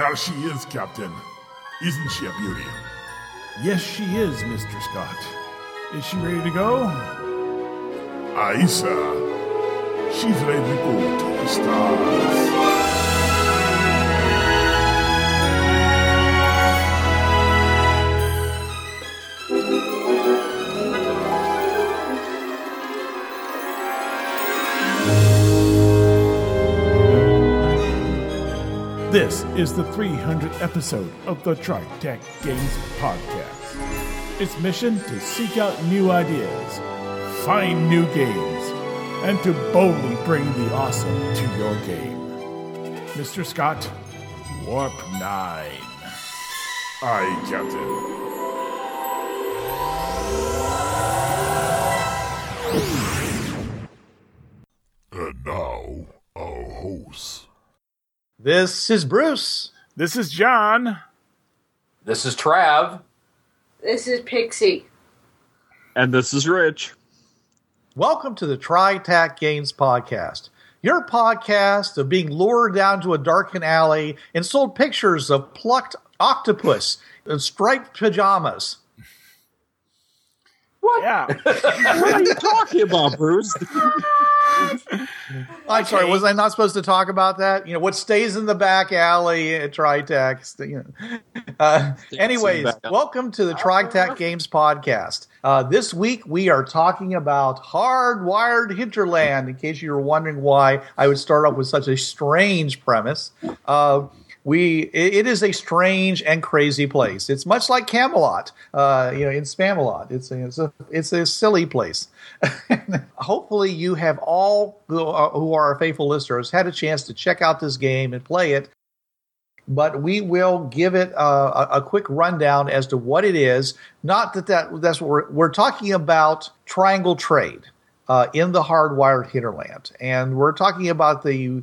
There she is, Captain. Isn't she a beauty? Yes, she is, Mr. Scott. Is she ready to go? Aye, sir. She's ready to go to the stars. This is the 300th episode of the Tri-Tech Games podcast. Its mission to seek out new ideas, find new games, and to boldly bring the awesome to your game. Mr. Scott, Warp 9. Aye, Captain. And now, our hosts. This is Bruce. This is John. This is Trav. This is Pixie. And this is Rich. Welcome to the Tri-Tech Games podcast, your podcast of being lured down to a darkened alley and sold pictures of plucked octopus in striped pajamas. What? Yeah. What are you talking about, Bruce? I'm sorry, was I not supposed to talk about that? You know, what stays in the back alley at Tri-Tech. Anyways, welcome to the Tri-Tech Games podcast. This week we are talking about Hardwired Hinterland, in case you were wondering why I would start off with such a strange premise. It is a strange and crazy place. It's much like Camelot, in Spamalot. It's a silly place. Hopefully you have all who are our faithful listeners had a chance to check out this game and play it. But we will give it a quick rundown as to what it is. Not that's what we're talking about, triangle trade. In the Hardwired Hinterland. And we're talking about the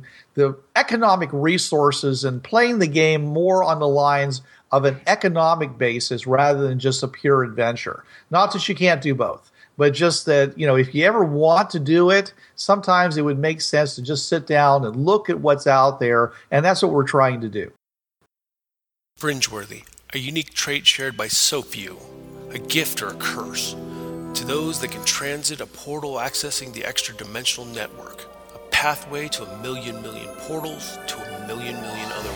economic resources and playing the game more on the lines of an economic basis rather than just a pure adventure. Not that you can't do both, but just that, if you ever want to do it, sometimes it would make sense to just sit down and look at what's out there, and that's what we're trying to do. Fringeworthy, a unique trait shared by so few, a gift or a curse. To those that can transit a portal accessing the extra-dimensional network, a pathway to a million portals to a million other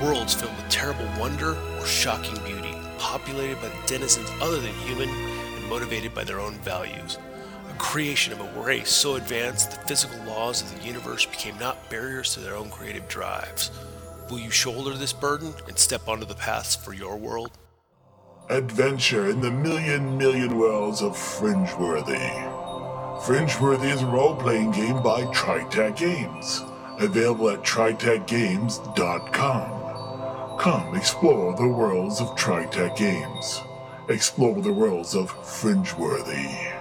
worlds filled with terrible wonder or shocking beauty, populated by denizens other than human and motivated by their own values. A creation of a race so advanced the physical laws of the universe became not barriers to their own creative drives. Will you shoulder this burden and step onto the paths for your world? Adventure in the million worlds of Fringeworthy. Fringeworthy is a role-playing game by Tri-Tech Games, available at tritechgames.com. Come explore the worlds of Tri-Tech Games. Explore the worlds of Fringeworthy.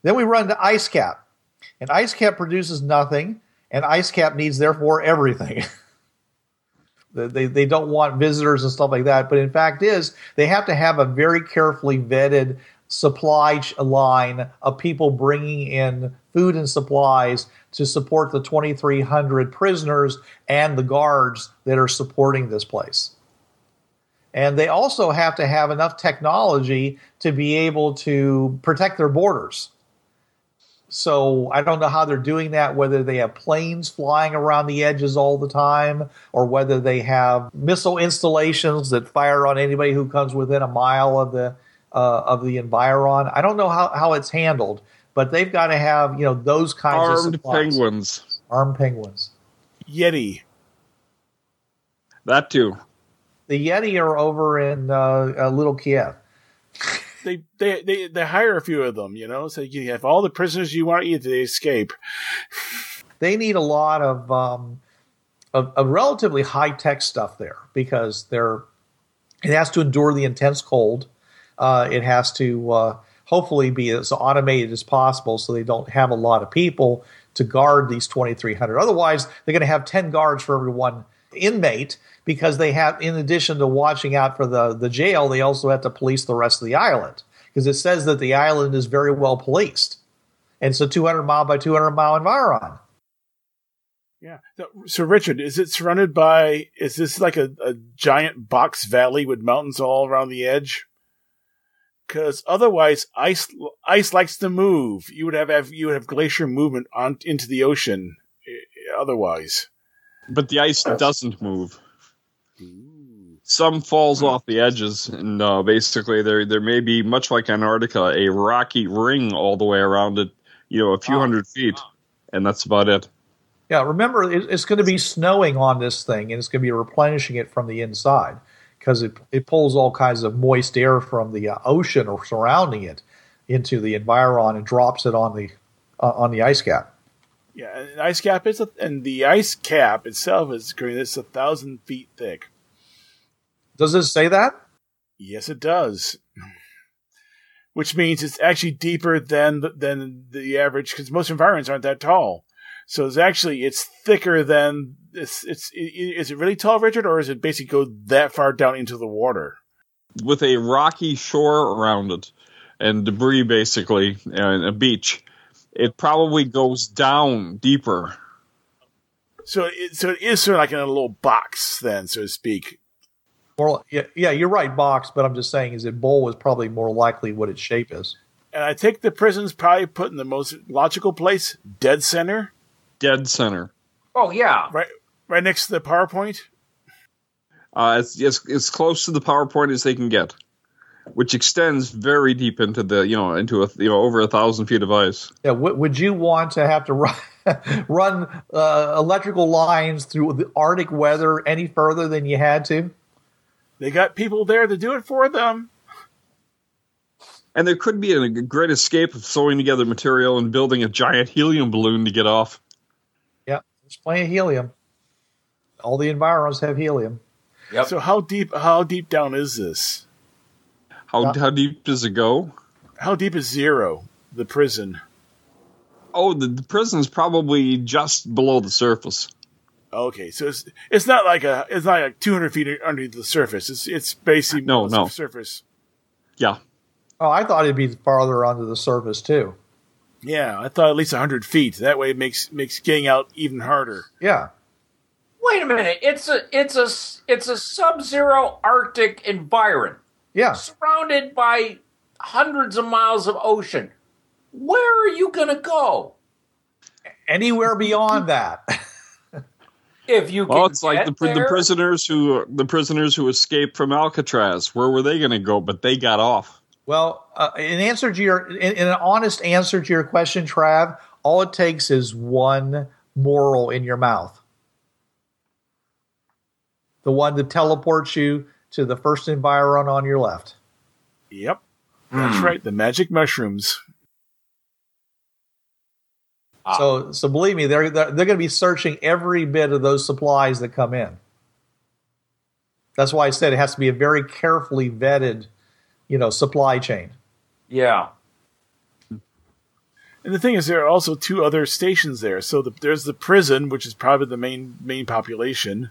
Then we run to Icecap, and Icecap produces nothing, and Icecap needs therefore everything. They don't want visitors and stuff like that. But in fact is they have to have a very carefully vetted supply line of people bringing in food and supplies to support the 2,300 prisoners and the guards that are supporting this place. And they also have to have enough technology to be able to protect their borders. So I don't know how they're doing that, whether they have planes flying around the edges all the time or whether they have missile installations that fire on anybody who comes within a mile of the environ. I don't know how it's handled, but they've got to have, those kinds of supplies. Armed penguins. Yeti. That too. The Yeti are over in Little Kiev. They hire a few of them, so you have all the prisoners you want, either they escape. They need a lot of relatively high-tech stuff there because it has to endure the intense cold. It has to hopefully be as automated as possible so they don't have a lot of people to guard these 2,300. Otherwise, they're going to have 10 guards for every one inmate because they have, in addition to watching out for the jail, they also have to police the rest of the island because it says that the island is very well policed. And it's a 200 mile by 200 mile environ. Yeah. So Richard, is it surrounded by? Is this like a giant box valley with mountains all around the edge? Because otherwise, ice likes to move. You would have glacier movement on into the ocean. Otherwise, but the ice doesn't move. Some falls off the edges, and basically there may be, much like Antarctica, a rocky ring all the way around it. A few hundred feet, and that's about it. Yeah, remember, it's going to be snowing on this thing, and it's going to be replenishing it from the inside because it pulls all kinds of moist air from the ocean or surrounding it into the environ and drops it on the ice cap. Yeah, and the ice cap itself is green. It's 1,000 feet thick. Does it say that? Yes, it does. Which means it's actually deeper than the average, because most environments aren't that tall. So it's thicker than this. Is it really tall, Richard, or does it basically go that far down into the water? With a rocky shore around it and debris, basically, and a beach, it probably goes down deeper. So it is sort of like in a little box, then, so to speak. More, yeah, you're right, box, but I'm just saying is that bowl is probably more likely what its shape is. And I think the prison's probably put in the most logical place, dead center. Dead center. Oh, yeah. Right next to the PowerPoint? It's as close to the PowerPoint as they can get, which extends very deep into the, over 1,000 feet of ice. Yeah. Would you want to have to run electrical lines through the Arctic weather any further than you had to? They got people there to do it for them. And there could be a great escape of sewing together material and building a giant helium balloon to get off. Yeah, there's plenty of helium. All the environs have helium. Yep. So how deep down is this? How deep does it go? How deep is zero, the prison? Oh, the prison's probably just below the surface. Okay, so it's not like it's not like 200 feet under the surface. It's basically below the surface. Yeah. Oh, I thought it'd be farther onto the surface too. Yeah, I thought at least 100 feet. That way it makes getting out even harder. Yeah. Wait a minute. It's a sub-zero Arctic environ. Yeah. Surrounded by hundreds of miles of ocean. Where are you going to go? Anywhere beyond that. If you it's like the prisoners who escaped from Alcatraz. Where were they going to go? But they got off. Well, in an honest answer to your question, Trav, all it takes is one moral in your mouth. The one that teleports you to the first environ on your left. Yep. That's right. The magic mushrooms. So believe me, they're going to be searching every bit of those supplies that come in. That's why I said it has to be a very carefully vetted supply chain. Yeah. And the thing is, there are also two other stations there. So there's the prison, which is probably the main population.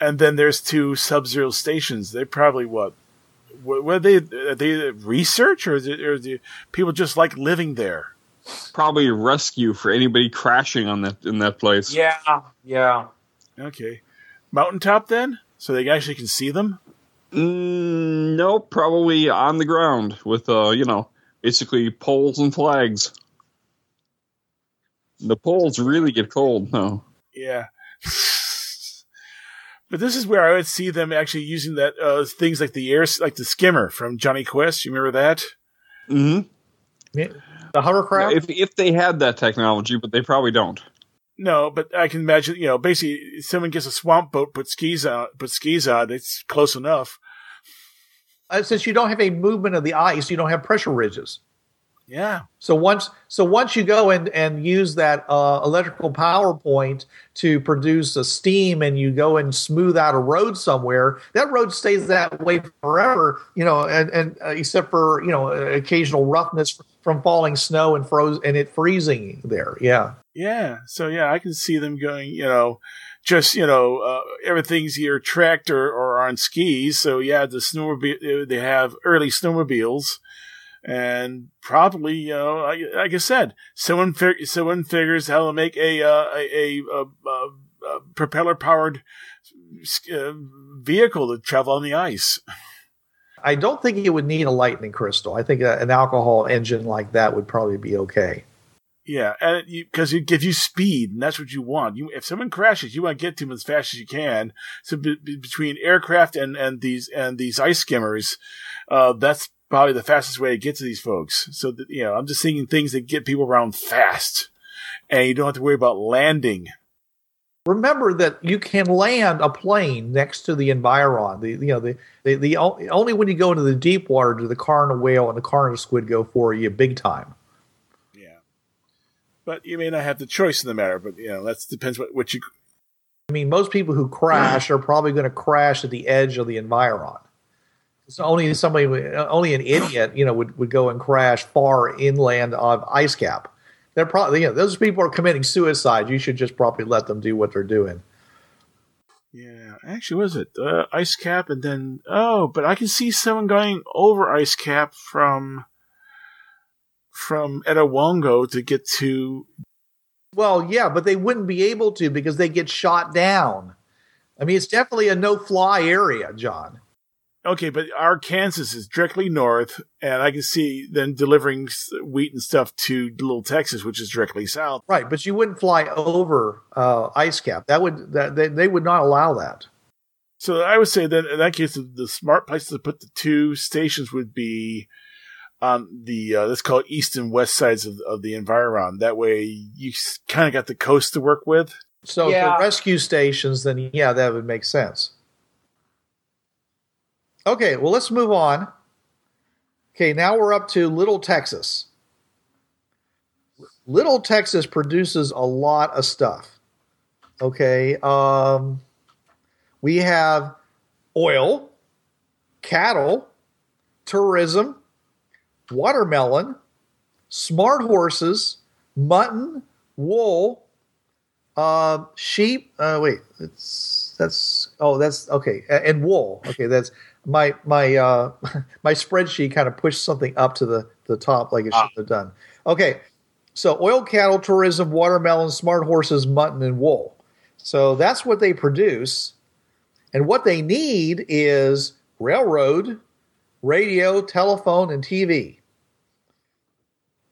And then there's two sub-zero stations. They're probably are they research or do people just like living there? Probably rescue for anybody crashing in that place. Yeah. Okay. Mountaintop then? So they actually can see them? No, probably on the ground with, basically poles and flags. The poles really get cold, though. Yeah. But this is where I would see them actually using that things like the air, like the skimmer from Johnny Quest. You remember that? Mm-hmm. Yeah. The hovercraft? If they had that technology, but they probably don't. No, but I can imagine, basically someone gets a swamp boat, put skis on, it's close enough. Since you don't have a movement of the ice, you don't have pressure ridges. Yeah. So once you go and use that electrical power point to produce a steam and you go and smooth out a road somewhere, that road stays that way forever, and except for, occasional roughness from falling snow and it freezing there. Yeah. Yeah. So, yeah, I can see them going, everything's either tracked or on skis. So, yeah, they have early snowmobiles. And probably, you know, like I said, someone figures how to make a propeller-powered vehicle to travel on the ice. I don't think it would need a lightning crystal. I think an alcohol engine like that would probably be okay. Yeah, because it gives you speed, and that's what you want. If someone crashes, you want to get to them as fast as you can. So between aircraft and these ice skimmers, that's probably the fastest way to get to these folks. So I'm just thinking things that get people around fast, and you don't have to worry about landing. Remember that you can land a plane next to the environ. Only when you go into the deep water do the carnal whale and the carnal squid go for you big time. Yeah, but you may not have the choice in the matter. But that depends what you. I mean, most people who crash are probably going to crash at the edge of the environ. So only an idiot, would go and crash far inland of Icecap. They're probably, those people are committing suicide. You should just probably let them do what they're doing. Yeah, actually, was it Icecap? And then but I can see someone going over Icecap from Etiwongo to get to. Well, yeah, but they wouldn't be able to because they get shot down. I mean, it's definitely a no-fly area, John. Okay, but Arkansas is directly north, and I can see them delivering wheat and stuff to Little Texas, which is directly south. Right, but you wouldn't fly over Icecap. They would not allow that. So I would say that in that case, the smart place to put the two stations would be on the let's call it east and west sides of the environ. That way, you kind of got the coast to work with. So for rescue stations, then yeah, that would make sense. Okay, well, let's move on. Okay, now we're up to Little Texas. Little Texas produces a lot of stuff. Okay, we have oil, cattle, tourism, watermelon, smart horses, mutton, wool, sheep. That's okay, and wool. Okay, that's. My spreadsheet kind of pushed something up to the top like it should have done. Okay, so oil, cattle, tourism, watermelon, smart horses, mutton, and wool. So that's what they produce. And what they need is railroad, radio, telephone, and TV.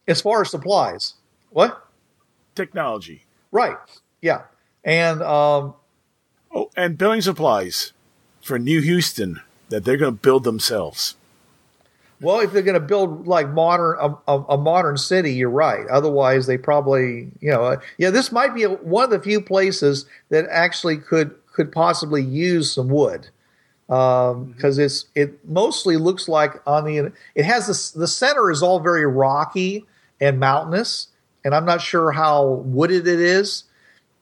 As far as supplies. What? Technology. Right, yeah. And, and building supplies for New Houston. That they're going to build themselves. Well, if they're going to build like a modern city, you're right. Otherwise, they probably this might be one of the few places that actually could possibly use some wood because it mostly looks like the center is all very rocky and mountainous, and I'm not sure how wooded it is,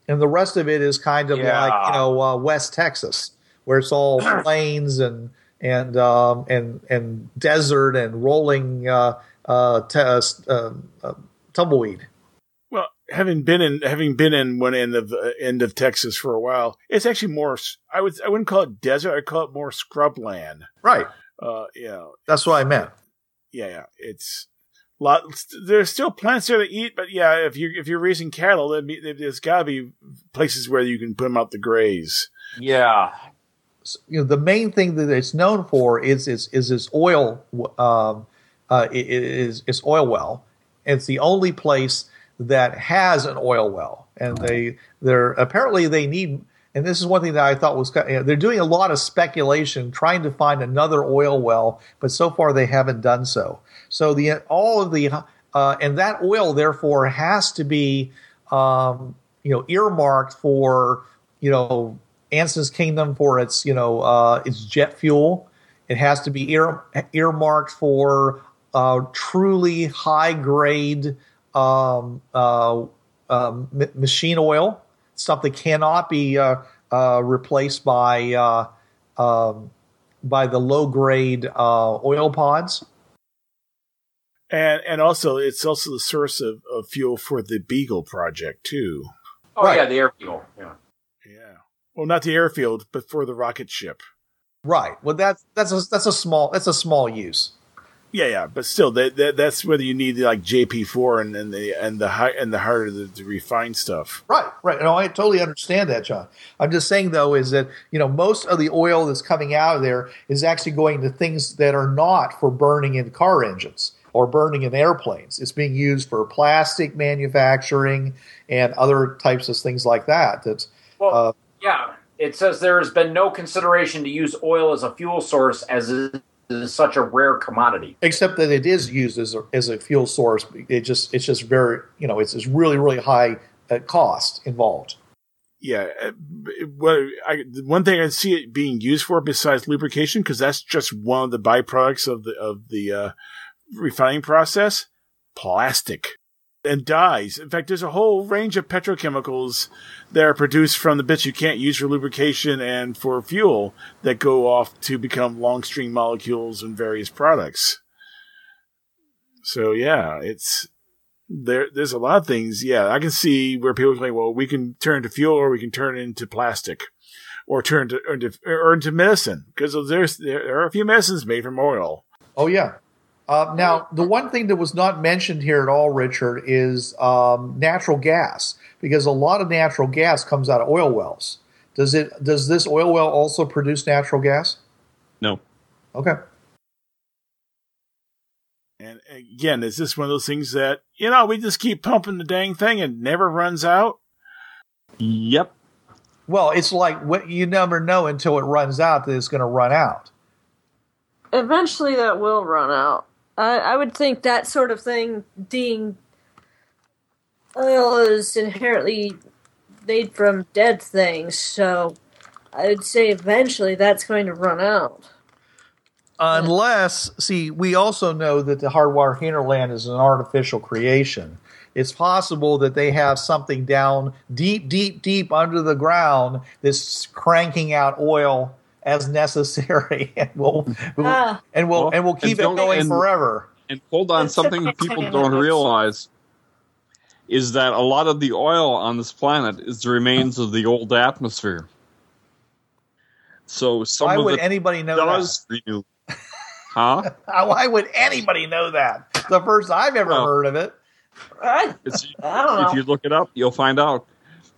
and the rest of it is kind of like West Texas. Where it's all plains and desert and rolling tumbleweed. Well, having been in one end of Texas for a while, it's actually more. I wouldn't call it desert. I'd call it more scrubland. Right. That's what I meant. Yeah. It's a lot. There's still plants there to eat, but yeah, if you're raising cattle, there's got to be places where you can put them out to graze. Yeah. The main thing that it's known for is its oil. Its oil well. It's the only place that has an oil well, and they're apparently they need. And this is one thing that I thought was they're doing a lot of speculation, trying to find another oil well, but so far they haven't done so. So and that oil therefore has to be earmarked for Anson's Kingdom for its, its jet fuel. It has to be earmarked for truly high-grade machine oil, stuff that cannot be replaced by the low-grade oil pods. And also, it's also the source of fuel for the Beagle project, too. Oh, right. Yeah, the air fuel, yeah. Well, not the airfield, but for the rocket ship. Right. Well, that's a small use. Yeah, but still, that's whether you need like JP4 and the harder the refined stuff. Right. No, I totally understand that, John. I'm just saying though is that most of the oil that's coming out of there is actually going to things that are not for burning in car engines or burning in airplanes. It's being used for plastic manufacturing and other types of things like that. Yeah, it says there has been no consideration to use oil as a fuel source as it is such a rare commodity. Except that it is used as a fuel source. It's just very, it's really, really high cost involved. Yeah. One thing I see it being used for besides lubrication, because that's just one of the byproducts of the refining process, plastic and dyes. In fact, there's a whole range of petrochemicals that are produced from the bits you can't use for lubrication and for fuel that go off to become long string molecules and various products. So yeah, it's there's a lot of things. Yeah, I can see where people are like, well, we can turn to fuel or we can turn into plastic or turn into medicine, because there are a few medicines made from oil. Oh yeah. Now, the one thing that was not mentioned here at all, Richard, is natural gas, because a lot of natural gas comes out of oil wells. Does this oil well also produce natural gas? No. Okay. And again, is this one of those things that, we just keep pumping the dang thing and never runs out? Yep. Well, it's like you never know until it runs out that it's going to run out. Eventually that will run out. I would think that sort of thing, oil is inherently made from dead things, so I would say eventually that's going to run out. Unless, we also know that the Hardwired Hinterland is an artificial creation. It's possible that they have something down deep, deep, deep under the ground that's cranking out oil as necessary, and we'll keep it going forever. And hold on, something that people don't realize is that a lot of the oil on this planet is the remains of the old atmosphere. So, why would anybody know that? Huh? Why would anybody know that? It's the first I've ever heard of it. I don't know. If you look it up, you'll find out.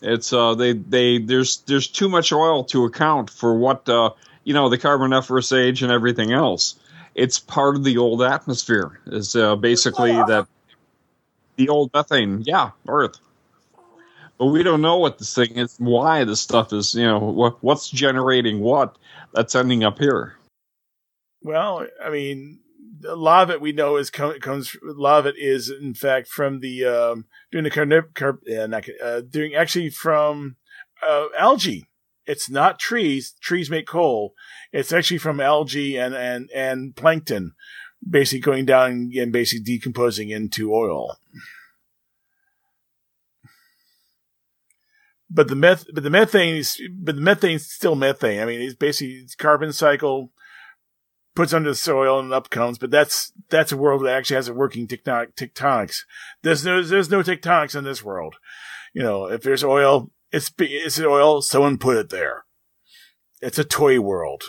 It's there's too much oil to account for what the Carboniferous age and everything else. It's part of the old atmosphere. Is basically that the old methane, Earth. But we don't know what this thing is, why this stuff is, what's generating what that's ending up here. Well, I mean, a lot of it we know is in fact from the algae. It's not trees. Trees make coal. It's actually from algae and plankton, basically going down and basically decomposing into oil. But the methane is still methane. I mean, it's basically carbon cycle. Puts under the soil and up comes, but that's a world that actually has a working tectonics. There's no tectonics in this world. If there's oil, it's oil. Someone put it there. It's a toy world.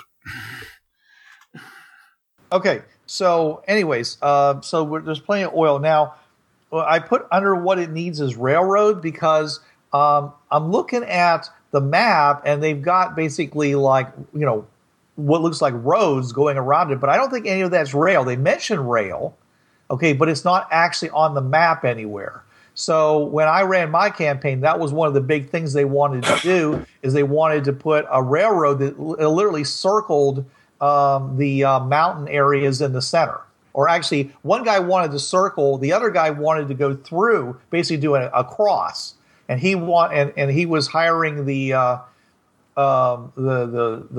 Okay, so anyways, there's plenty of oil now. I put under what it needs is railroad, because I'm looking at the map and they've got basically what looks like roads going around it, but I don't think any of that's rail. They mention rail, okay, but it's not actually on the map anywhere. So when I ran my campaign, that was one of the big things they wanted to do, is they wanted to put a railroad that literally circled the mountain areas in the center. Or actually, one guy wanted to circle, the other guy wanted to go through, basically do a cross. And he was hiring the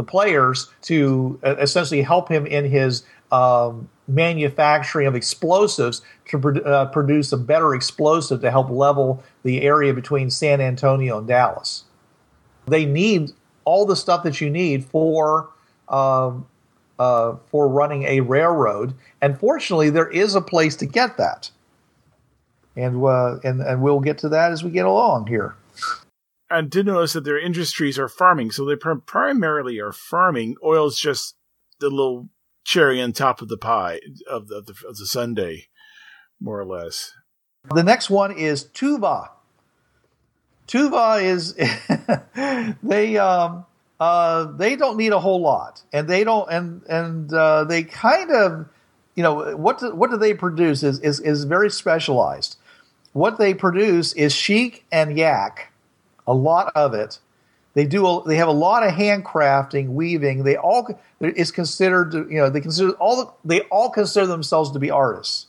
players to essentially help him in his manufacturing of explosives to produce a better explosive to help level the area between San Antonio and Dallas. They need all the stuff that you need for running a railroad. And fortunately, there is a place to get that. And we'll get to that as we get along here. I did notice that their industries are farming, so they primarily are farming. Oil's just the little cherry on top of the pie of the sundae, more or less. The next one is Tuva. Tuva is they don't need a whole lot, and they don't and they kind of, you know, what do they produce is very specialized. What they produce is chic and yak, a lot of it. They have a lot of handcrafting, weaving. They all consider themselves to be artists.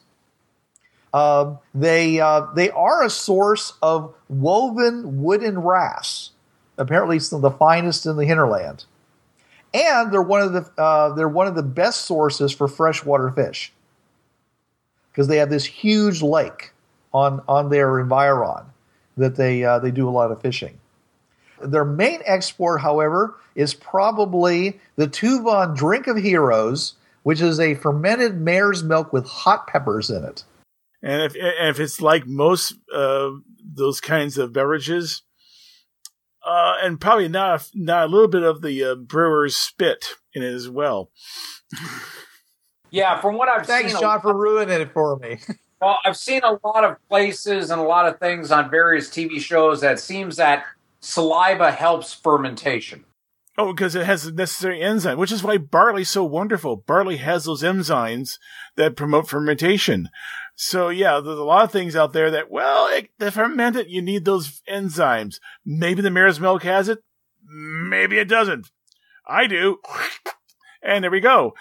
They are a source of woven wooden rafts, apparently some of the finest in the hinterland, and they're one of the best sources for freshwater fish because they have this huge lake on their environ that they do a lot of fishing. Their main export, however, is probably the Tuvan Drink of Heroes, which is a fermented mare's milk with hot peppers in it. And if it's like most those kinds of beverages, and probably not a little bit of the brewer's spit in it as well. Yeah, from what I've seen. Thanks, John, for ruining it for me. Well, I've seen a lot of places and a lot of things on various TV shows that seems that saliva helps fermentation. Oh, because it has the necessary enzyme, which is why barley's so wonderful. Barley has those enzymes that promote fermentation. So, yeah, there's a lot of things out there that, to ferment it, you need those enzymes. Maybe the mare's milk has it. Maybe it doesn't. I do. And there we go.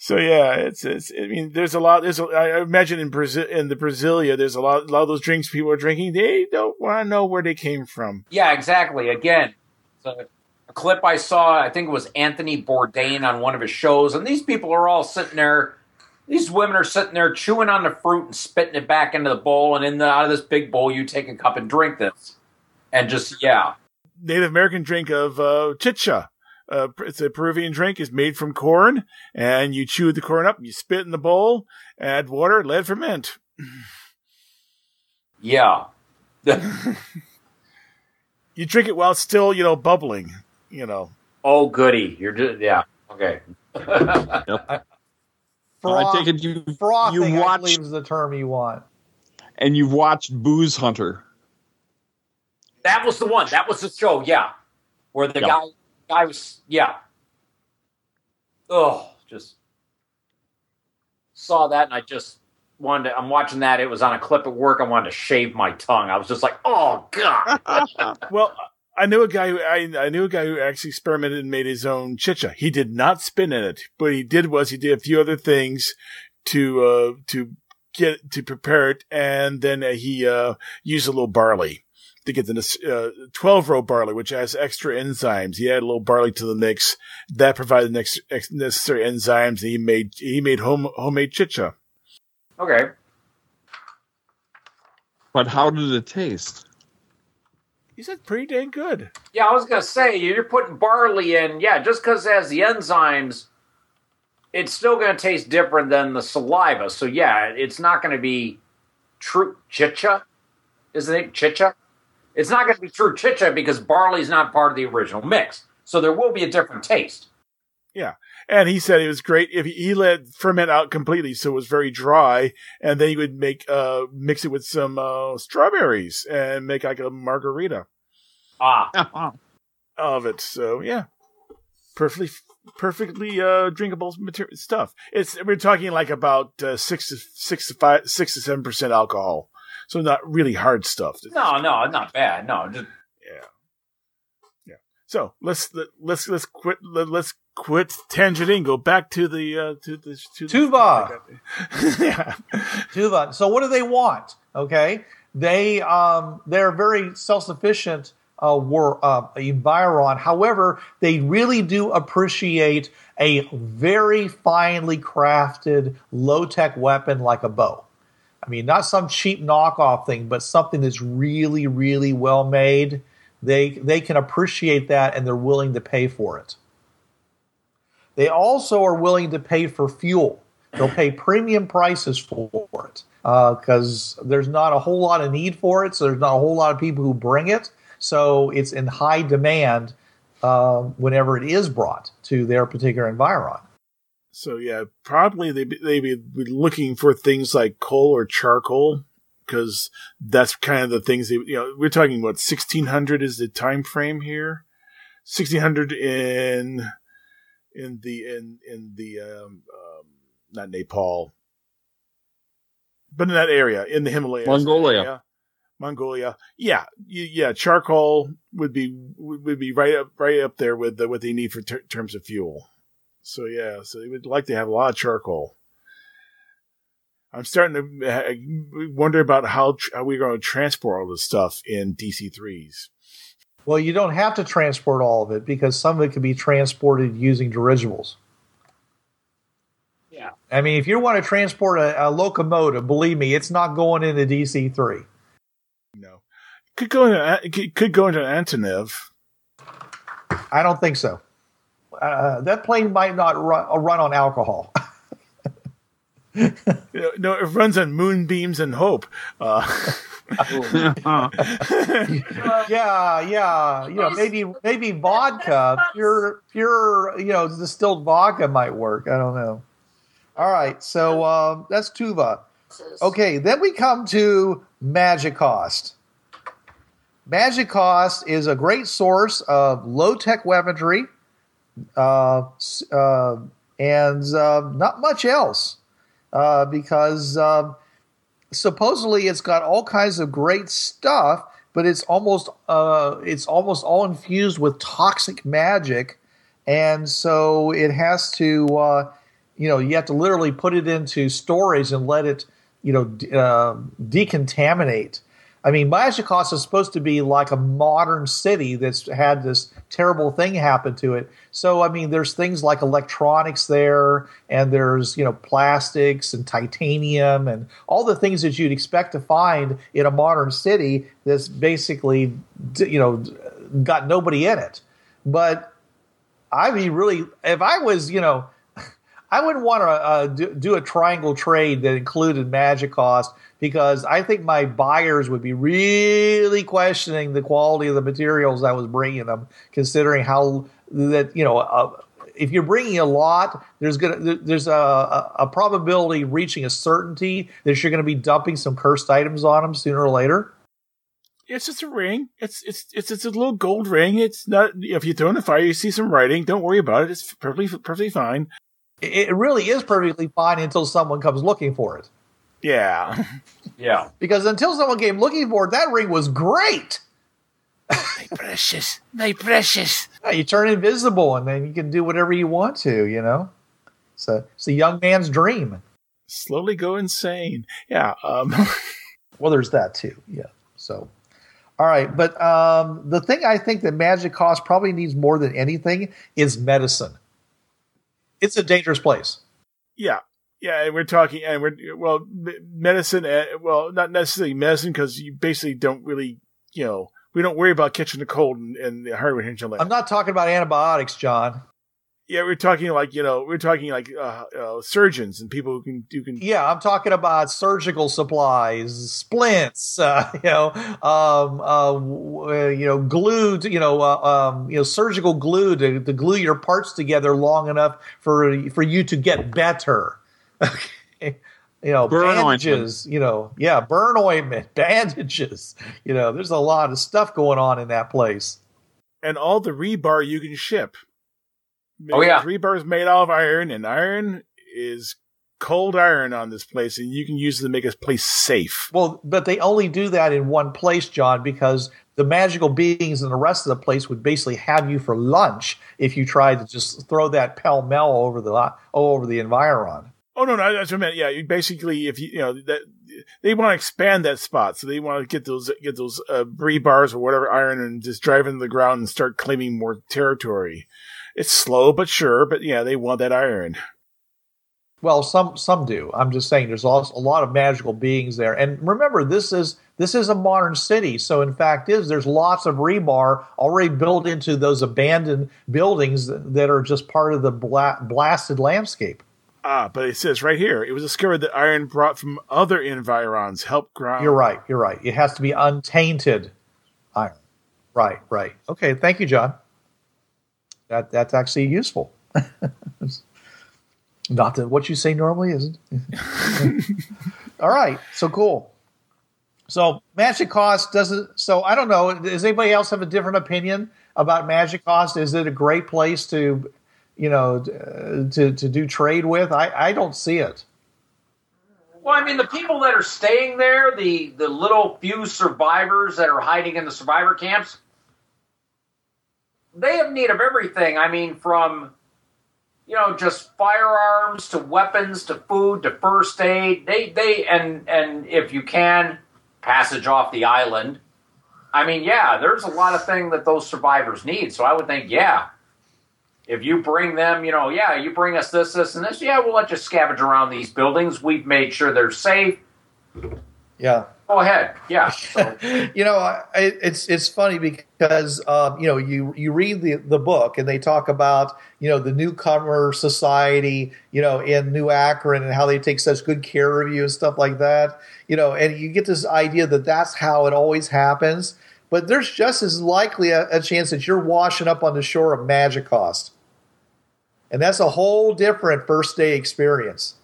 So yeah, it's. I mean, there's a lot. I imagine in the Brasilia, there's a lot of those drinks people are drinking. They don't want to know where they came from. Yeah, exactly. Again, a clip I saw, I think it was Anthony Bourdain on one of his shows, and these people are all sitting there. These women are sitting there chewing on the fruit and spitting it back into the bowl, and out of this big bowl, you take a cup and drink this, and just yeah. Native American drink of chicha. It's a Peruvian drink. It's made from corn, and you chew the corn up, you spit in the bowl, add water, let it ferment. Yeah. You drink it while it's still, bubbling, Oh, goody. You're just, yeah. Okay. Yep. I take it you watched, I believe is the term you want. And you've watched Booze Hunter. That was the one. That was the show, yeah. Where the guy... I was, yeah. Oh, just saw that and I just wanted to, I'm watching that. It was on a clip at work. I wanted to shave my tongue. I was just like, oh, God. Well, I knew a guy who actually experimented and made his own chicha. He did not spin in it. What he did was he did a few other things to prepare it. And then he used a little barley. To get the 12-row barley, which has extra enzymes. He added a little barley to the mix. That provided the necessary enzymes. And he made homemade chicha. Okay. But how did it taste? He said pretty dang good. Yeah, I was going to say, you're putting barley in. Yeah, just because it has the enzymes, it's still going to taste different than the saliva. So, yeah, it's not going to be true chicha. Isn't it chicha? It's not going to be true chicha because barley's not part of the original mix. So there will be a different taste. Yeah. And he said it was great. If he let it ferment out completely, so it was very dry. And then he would mix it with some strawberries and make like a margarita. Ah. Of it. So, yeah. Perfectly drinkable stuff. We're talking like about 6 to 7% alcohol. So not really hard stuff. No, not bad. No, just... yeah. So let's quit tangenting. Go back to the Tuva. Yeah, Tuva. So what do they want? Okay, they're very self-sufficient. Environ. However, they really do appreciate a very finely crafted low-tech weapon like a bow. I mean, not some cheap knockoff thing, but something that's really, really well made. They can appreciate that, and they're willing to pay for it. They also are willing to pay for fuel. They'll pay premium prices for it because there's not a whole lot of need for it, so there's not a whole lot of people who bring it. So it's in high demand whenever it is brought to their particular environ. So yeah, probably they'd be looking for things like coal or charcoal, because that's kind of the things we're talking about. 1600 is the time frame here. 1600 in the not Nepal, but in that area, in the Himalayas, Mongolia. Yeah. Charcoal would be right up there with what they need for terms of fuel. So yeah, so they would like to have a lot of charcoal. I'm starting to wonder about how we're going to transport all this stuff in DC-3s. Well, you don't have to transport all of it, because some of it could be transported using dirigibles. Yeah. I mean, if you want to transport a locomotive, believe me, it's not going into DC-3. No. It could go into Antonov. I don't think so. That plane might not run on alcohol. No, it runs on moonbeams and hope. Yeah. Maybe vodka, pure, distilled vodka might work. I don't know. All right, so that's Tuva. Okay, then we come to Magicost. Magicost is a great source of low-tech weaponry and not much else, because supposedly it's got all kinds of great stuff, but it's almost all infused with toxic magic, and so it has to. You have to literally put it into storage and let it, decontaminate. I mean, Magicost is supposed to be like a modern city that's had this terrible thing happen to it. So, I mean, there's things like electronics there, and there's, plastics and titanium and all the things that you'd expect to find in a modern city that's basically, got nobody in it. But I'd be really, if I was, I wouldn't want to do a triangle trade that included Magicost, because I think my buyers would be really questioning the quality of the materials I was bringing them, considering how that, if you're bringing a lot, there's a probability reaching a certainty that you're going to be dumping some cursed items on them sooner or later. It's just a ring. It's a little gold ring. It's not, if you throw in the fire, you see some writing. Don't worry about it. It's perfectly fine. It really is perfectly fine until someone comes looking for it. Yeah. Because until someone came looking for it, that ring was great. My precious. Yeah, you turn invisible, and then you can do whatever you want to, So it's a young man's dream. Slowly go insane. Yeah. Well, there's that, too. Yeah. So, all right. But the thing I think that Magicost probably needs more than anything is medicine. It's a dangerous place. Yeah, and medicine. Well, not necessarily medicine, because you basically don't really, we don't worry about catching the cold and the hardware hinterland. I'm not talking about antibiotics, John. Yeah, we're talking like surgeons and people who can. Yeah, I'm talking about surgical supplies, splints, glue, surgical glue to glue your parts together long enough for you to get better. Okay. Burn bandages, ointment. Burn ointment, bandages. There's a lot of stuff going on in that place, and all the rebar you can ship. Rebar is made out of iron, and iron is cold iron on this place, and you can use it to make this place safe. Well, but they only do that in one place, John, because the magical beings in the rest of the place would basically have you for lunch if you tried to just throw that pell-mell over the environ. Oh, no, that's what I meant. Yeah, you basically, if that they want to expand that spot, so they want to get those rebars or whatever iron and just drive into the ground and start claiming more territory. It's slow but sure, but yeah, they want that iron. Well, some do. I'm just saying there's also a lot of magical beings there. And remember, this is a modern city, so in fact there's lots of rebar already built into those abandoned buildings that are just part of the blasted landscape. But it says right here, it was discovered that iron brought from other environs helped ground. You're right. It has to be untainted iron. Right. Okay, thank you, John. That's actually useful. Not that what you say normally isn't. All right. So cool. So Magicost doesn't. So I don't know. Does anybody else have a different opinion about Magicost? Is it a great place to, you know, to do trade with? I don't see it. Well, I mean, the people that are staying there, the little few survivors that are hiding in the survivor camps, they have need of everything. I mean, from, you know, just firearms to weapons to food to first aid. They and if you can, passage off the island. I mean, yeah, there's a lot of things that those survivors need. So I would think, yeah, if you bring them, you know, yeah, you bring us this, this, and this, yeah, we'll let you scavenge around these buildings. We've made sure they're safe. Yeah. Go ahead. Yeah. So. You know, it's funny because, you know, you read the book and they talk about, you know, the newcomer society, you know, in New Akron and how they take such good care of you and stuff like that. You know, and you get this idea that that's how it always happens. But there's just as likely a chance that you're washing up on the shore of Magicost. And that's a whole different first day experience.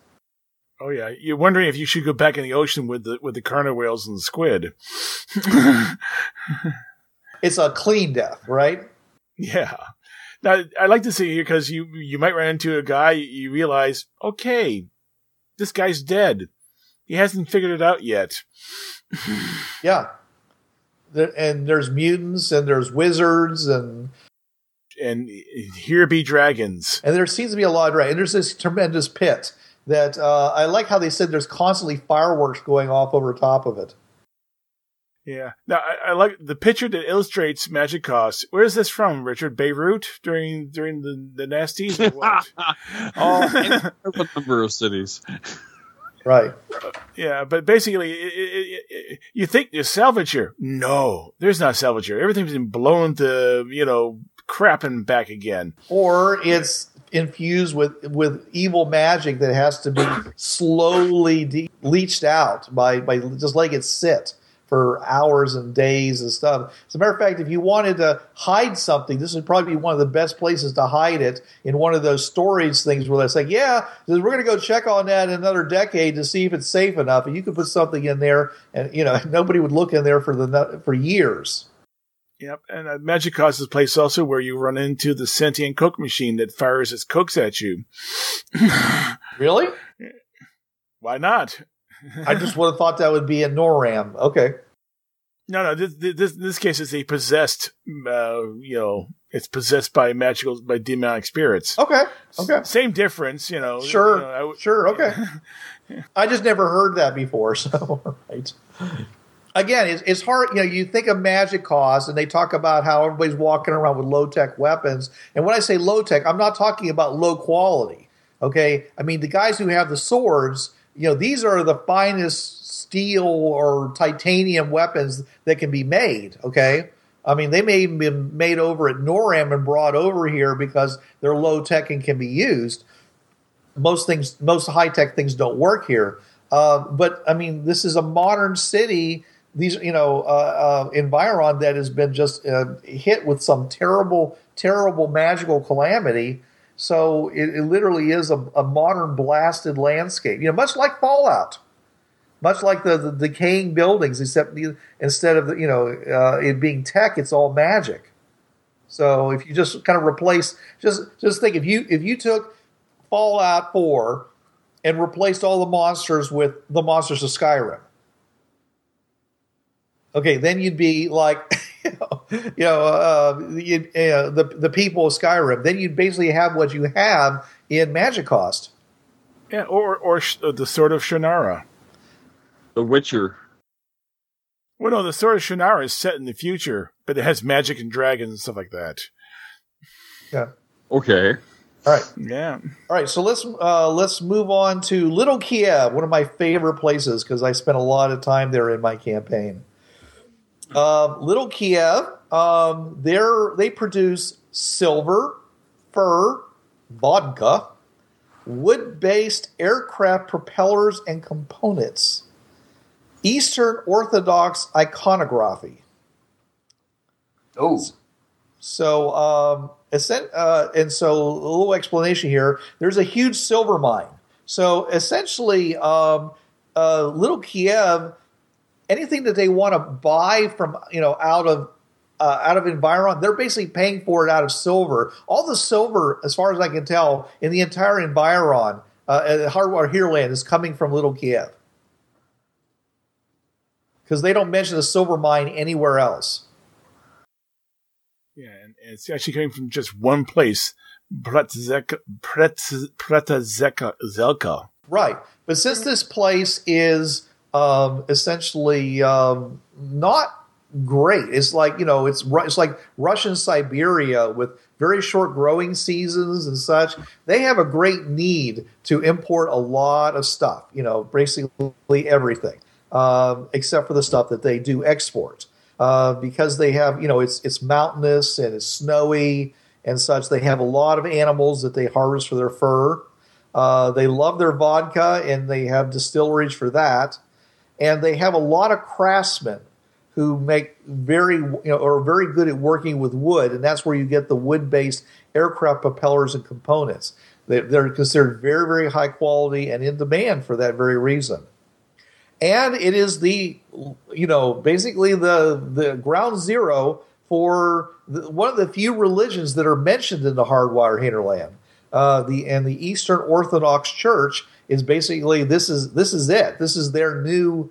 Oh yeah, you're wondering if you should go back in the ocean with the carnivore whales and the squid. It's a clean death, right? Yeah. Now I like to see here because you might run into a guy you realize, okay, this guy's dead. He hasn't figured it out yet. Yeah, and there's mutants and there's wizards and here be dragons. And there seems to be a lot of dragons. There's this tremendous pit. That I like how they said there's constantly fireworks going off over top of it. Yeah. Now, I like the picture that illustrates Magicost. Where is this from, Richard? Beirut during the nasties? Or what? A number of cities. Right. Yeah, but basically, you think there's salvage here. No, there's not salvage here. Everything's been blown to, you know, crap and back again. Or it's infused with evil magic that has to be slowly leached out by just letting it sit for hours and days and stuff. As a matter of fact, if you wanted to hide something, this would probably be one of the best places to hide it, in one of those storage things where it's like, yeah, we're going to go check on that in another decade to see if it's safe enough. And you could put something in there and, you know, nobody would look in there for years. Yep, and Magicost is a place also where you run into the sentient Coke machine that fires its Cokes at you. Really? Why not? I just would have thought that would be a NORAM. Okay. No. This in this case, it's a possessed. You know, it's possessed by demonic spirits. Okay. Same difference, you know. Sure. You know, sure. Okay. Yeah. I just never heard that before. So right. Again, it's hard. You know, you think of Magicost, and they talk about how everybody's walking around with low-tech weapons. And when I say low-tech, I'm not talking about low quality. Okay, I mean the guys who have the swords. You know, these are the finest steel or titanium weapons that can be made. Okay, I mean they may even be made over at NORAM and brought over here because they're low-tech and can be used. Most high-tech things don't work here. But I mean, this is a modern city. These, you know, environ that has been just hit with some terrible, terrible magical calamity. So it literally is a modern blasted landscape. You know, much like Fallout, much like the decaying buildings, except instead of it being tech, it's all magic. So if you just kind of replace, just think if you took Fallout 4 and replaced all the monsters with the monsters of Skyrim. Okay, then you'd be like, the people of Skyrim. Then you'd basically have what you have in Magicost. Yeah, or the Sword of Shannara, The Witcher. Well, no, the Sword of Shannara is set in the future, but it has magic and dragons and stuff like that. Yeah. Okay. All right. Yeah. All right. So let's move on to Little Kiev, one of my favorite places because I spent a lot of time there in my campaign. Little Kiev, they produce silver, fur, vodka, wood-based aircraft propellers and components, Eastern Orthodox iconography. Oh. So And so a little explanation here. There's a huge silver mine. So essentially, Little Kiev, anything that they want to buy from, you know, out of Environ, they're basically paying for it out of silver. All the silver, as far as I can tell, in the entire Environ, Hardwired Hinterland, is coming from Little Kiev. Because they don't mention a silver mine anywhere else. Yeah, and it's actually coming from just one place, Preta Zelka. Right. But since this place is essentially not great, it's like, you know, it's like Russian Siberia with very short growing seasons and such. They have a great need to import a lot of stuff, you know, basically everything. Except for the stuff that they do export, because they have, you know, it's mountainous and it's snowy and such. They have a lot of animals that they harvest for their fur. They love their vodka and they have distilleries for that. And they have a lot of craftsmen who make are very good at working with wood. And that's where you get the wood-based aircraft propellers and components. They're considered very, very high quality and in demand for that very reason. And it is the, you know, basically the ground zero for one of the few religions that are mentioned in the Hardwired Hinterland. The Eastern Orthodox Church is basically, this is it. This is their new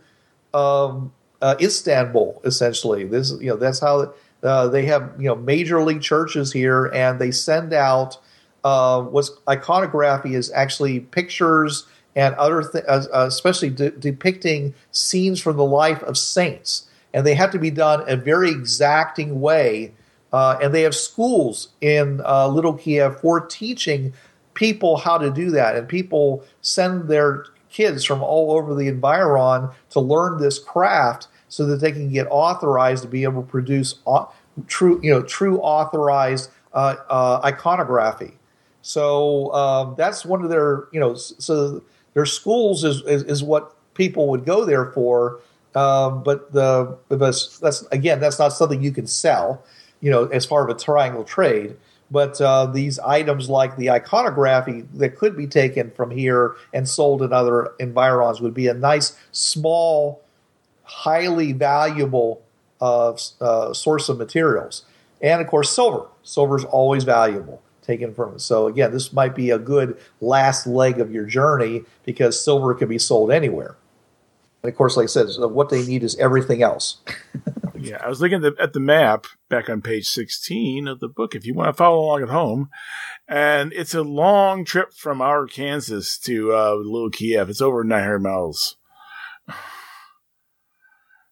Istanbul, essentially. This, you know, that's how they have, you know, major league churches here, and they send out what's iconography is actually pictures and other especially depicting scenes from the life of saints. And they have to be done a very exacting way. And they have schools in Little Kiev for teaching people how to do that. And people send their kids from all over the Environ to learn this craft so that they can get authorized to be able to produce true authorized iconography. So that's one of their, you know, so their schools is what people would go there for, but that's, again, that's not something you can sell, you know, as part of a triangle trade. But these items like the iconography that could be taken from here and sold in other environs would be a nice, small, highly valuable source of materials. And, of course, silver. Silver is always valuable. Taken from it. So again, this might be a good last leg of your journey because silver can be sold anywhere. And of course, like I said, what they need is everything else. Yeah, I was looking at the map back on page 16 of the book, if you want to follow along at home. And it's a long trip from our Kansas to Little Kiev. It's over 900 miles.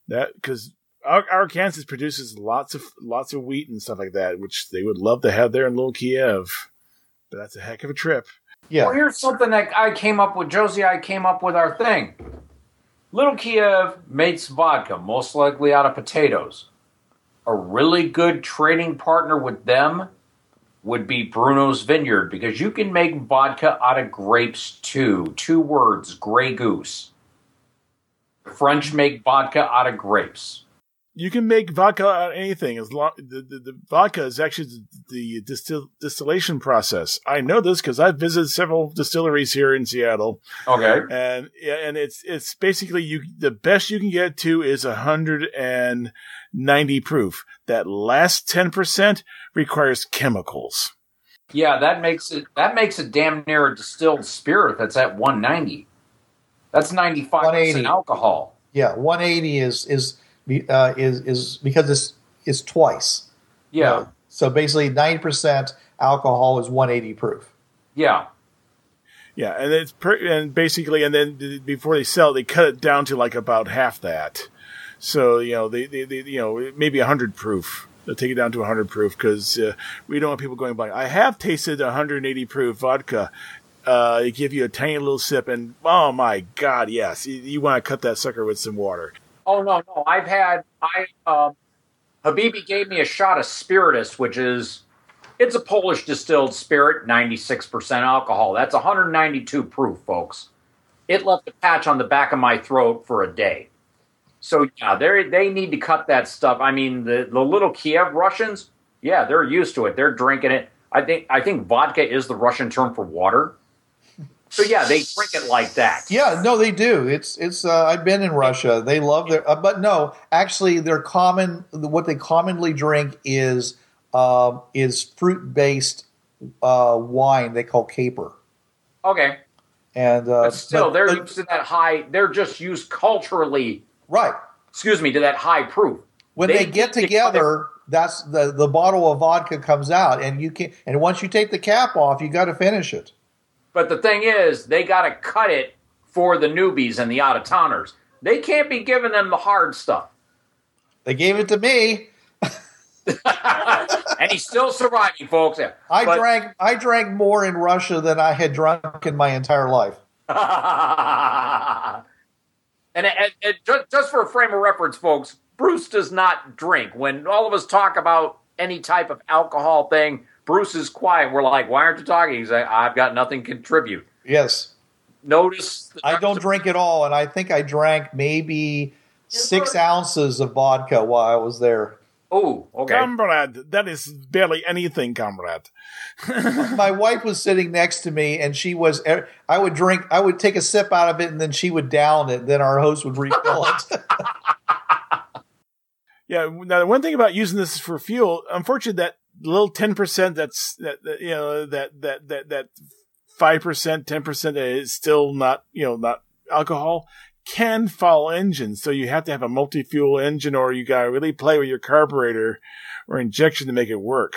That, because our Kansas produces lots of wheat and stuff like that, which they would love to have there in Little Kiev. But that's a heck of a trip. Yeah. Well, here's something that I came up with. Josie, I came up with our thing. Little Kiev makes vodka, most likely out of potatoes. A really good trading partner with them would be Bruno's Vineyard, because you can make vodka out of grapes too. 2 words, Grey Goose. The French make vodka out of grapes. You can make vodka out of anything. As long, the vodka is actually the distillation process. I know this because I've visited several distilleries here in Seattle. Okay, and it's basically the best you can get to is 190 proof. That last 10% requires chemicals. Yeah, that makes it damn near a distilled spirit. That's at 190. That's 95% alcohol. Yeah, 180 is because it's twice. Yeah. So basically 9% alcohol is 180 proof. Yeah. Yeah. And it's then before they sell, they cut it down to like about half that. So, you know, they you know, maybe 100 proof. They'll take it down to 100 proof because we don't want people going by. I have tasted 180 proof vodka. They give you a tiny little sip and, oh my God, yes. You want to cut that sucker with some water. Oh, no. Habibi gave me a shot of Spiritus, which is, it's a Polish distilled spirit, 96% alcohol. That's 192 proof, folks. It left a patch on the back of my throat for a day. So, yeah, they need to cut that stuff. I mean, the Little Kiev Russians, yeah, they're used to it. They're drinking it. I think vodka is the Russian term for water. So yeah, they drink it like that. Yeah, no, they do. It's. I've been in Russia. They love their. But no, actually, their common what they commonly drink is fruit based wine they call caper. Okay. And but still, but, they're used to that high. They're just used culturally. Right. Excuse me, to that high proof. When they get together, that's the bottle of vodka comes out, and you can. And once you take the cap off, you got to finish it. But the thing is, they got to cut it for the newbies and the out-of-towners. They can't be giving them the hard stuff. They gave it to me. And he's still surviving, folks. I drank more in Russia than I had drunk in my entire life. And just for a frame of reference, folks, Bruce does not drink. When all of us talk about any type of alcohol thing, Bruce is quiet. We're like, why aren't you talking? He's like, I've got nothing to contribute. Yes. Notice. I don't drink at all, and I think I drank maybe 6 ounces of vodka while I was there. Oh, okay. Comrade, that is barely anything, comrade. My wife was sitting next to me, and she was, I would take a sip out of it, and then she would down it. Then our host would refill it. Yeah, now one thing about using this for fuel, unfortunately, that little 10% that 5%, 10% that is still not alcohol can foul engines. So you have to have a multi-fuel engine, or you got to really play with your carburetor or injection to make it work.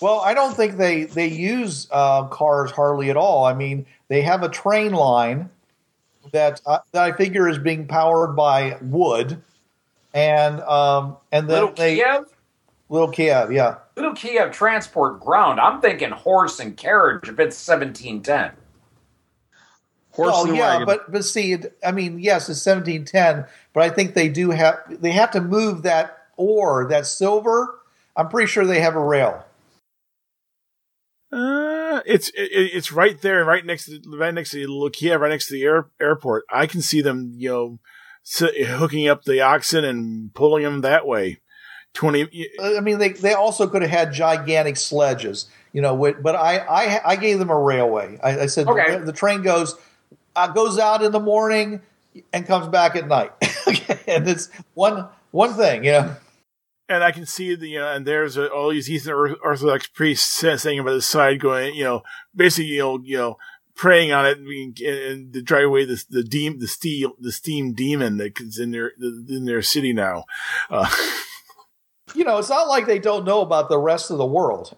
Well, I don't think they use cars hardly at all. I mean, they have a train line that I figure is being powered by wood, and then Little Kiev? Little Kiev, yeah. Little Kiev transport ground. I'm thinking horse and carriage if it's 1710. Horse and wagon. But see, I mean, yes, it's 1710, but I think they have to move that ore, that silver. I'm pretty sure they have a rail. It's right there, right next to Little Kiev, right next to the airport. I can see them, hooking up the oxen and pulling them that way. I mean, they also could have had gigantic sledges, But I gave them a railway. I said, okay. The train goes out in the morning and comes back at night, and it's one thing, And I can see and there's all these Eastern Orthodox priests sitting by the side, going, basically, praying on it and to drive away the steam demon that's in their city now. It's not like they don't know about the rest of the world.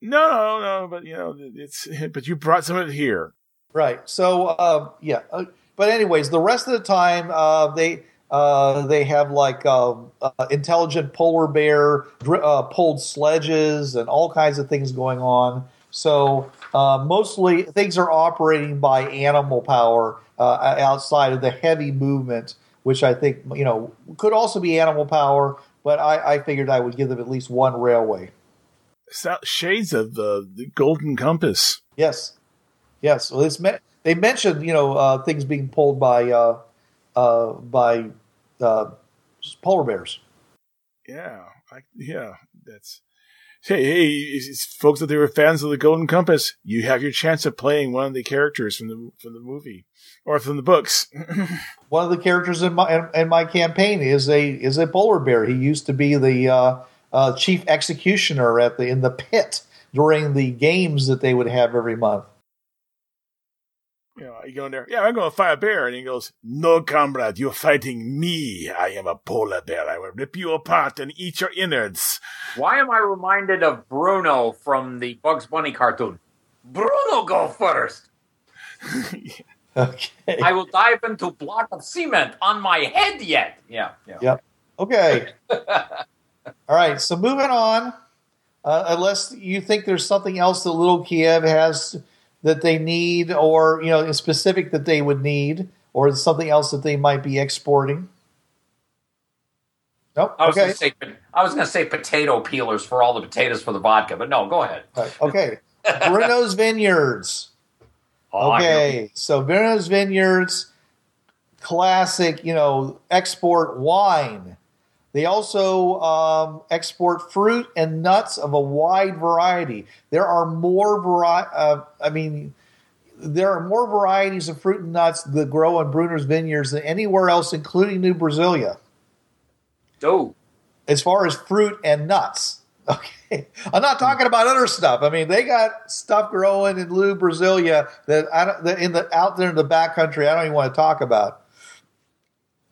No. But, but you brought some of it here. Right. So, yeah. But anyways, the rest of the time, they have intelligent polar bear pulled sledges and all kinds of things going on. So mostly things are operating by animal power outside of the heavy movement, which I think, could also be animal power. But I figured I would give them at least one railway. Shades of the Golden Compass. Yes. Well, they mentioned things being pulled by polar bears. Yeah, that's. Hey, folks, that they were fans of the Golden Compass. You have your chance of playing one of the characters from the movie or from the books. One of the characters in my campaign is a polar bear. He used to be the chief executioner in the pit during the games that they would have every month. You go in there. Yeah, I'm going to fight a bear, and he goes, "No, comrade, you're fighting me. I am a polar bear. I will rip you apart and eat your innards." Why am I reminded of Bruno from the Bugs Bunny cartoon? Bruno, go first. Yeah. Okay. I will dive into a block of cement on my head yet. Yeah. Yep. Okay. All right. So moving on, unless you think there's something else that Little Kiev has that they need, or specific that they would need, or something else that they might be exporting. Nope. I was going to say potato peelers for all the potatoes for the vodka, but no, go ahead. Okay, Bruno's Vineyards. Okay, so Bruno's Vineyards, classic, export wine. They also export fruit and nuts of a wide variety. There are more varieties of fruit and nuts that grow on Bruno's Vineyards than anywhere else, including New Brasilia. Oh. As far as fruit and nuts. Okay. I'm not talking about other stuff. I mean, they got stuff growing in New Brasilia out there in the backcountry I don't even want to talk about.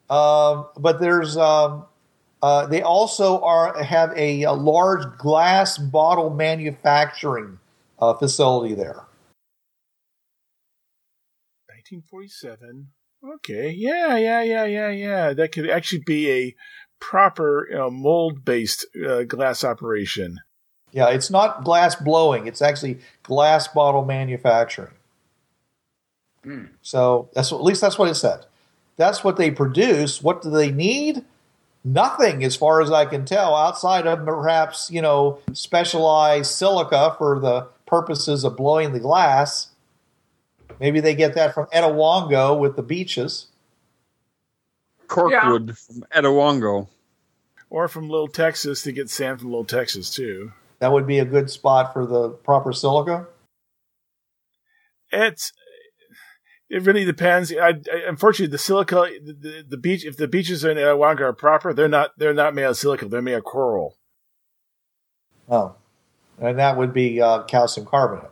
But there's they also have a large glass bottle manufacturing facility there. 1947. Okay, yeah. That could actually be a proper mold-based glass operation. Yeah, it's not glass blowing. It's actually glass bottle manufacturing. Mm. So at least that's what it said. That's what they produce. What do they need? Nothing, as far as I can tell, outside of perhaps, specialized silica for the purposes of blowing the glass. Maybe they get that from Etiwongo with the beaches. Corkwood from Etiwongo. Or from Little Texas. They get sand from Little Texas, too. That would be a good spot for the proper silica? It really depends. Unfortunately, the silica, the beach. If the beaches in Etiwongo are proper, they're not made of silica. They're made of coral. Oh, and that would be calcium carbonate.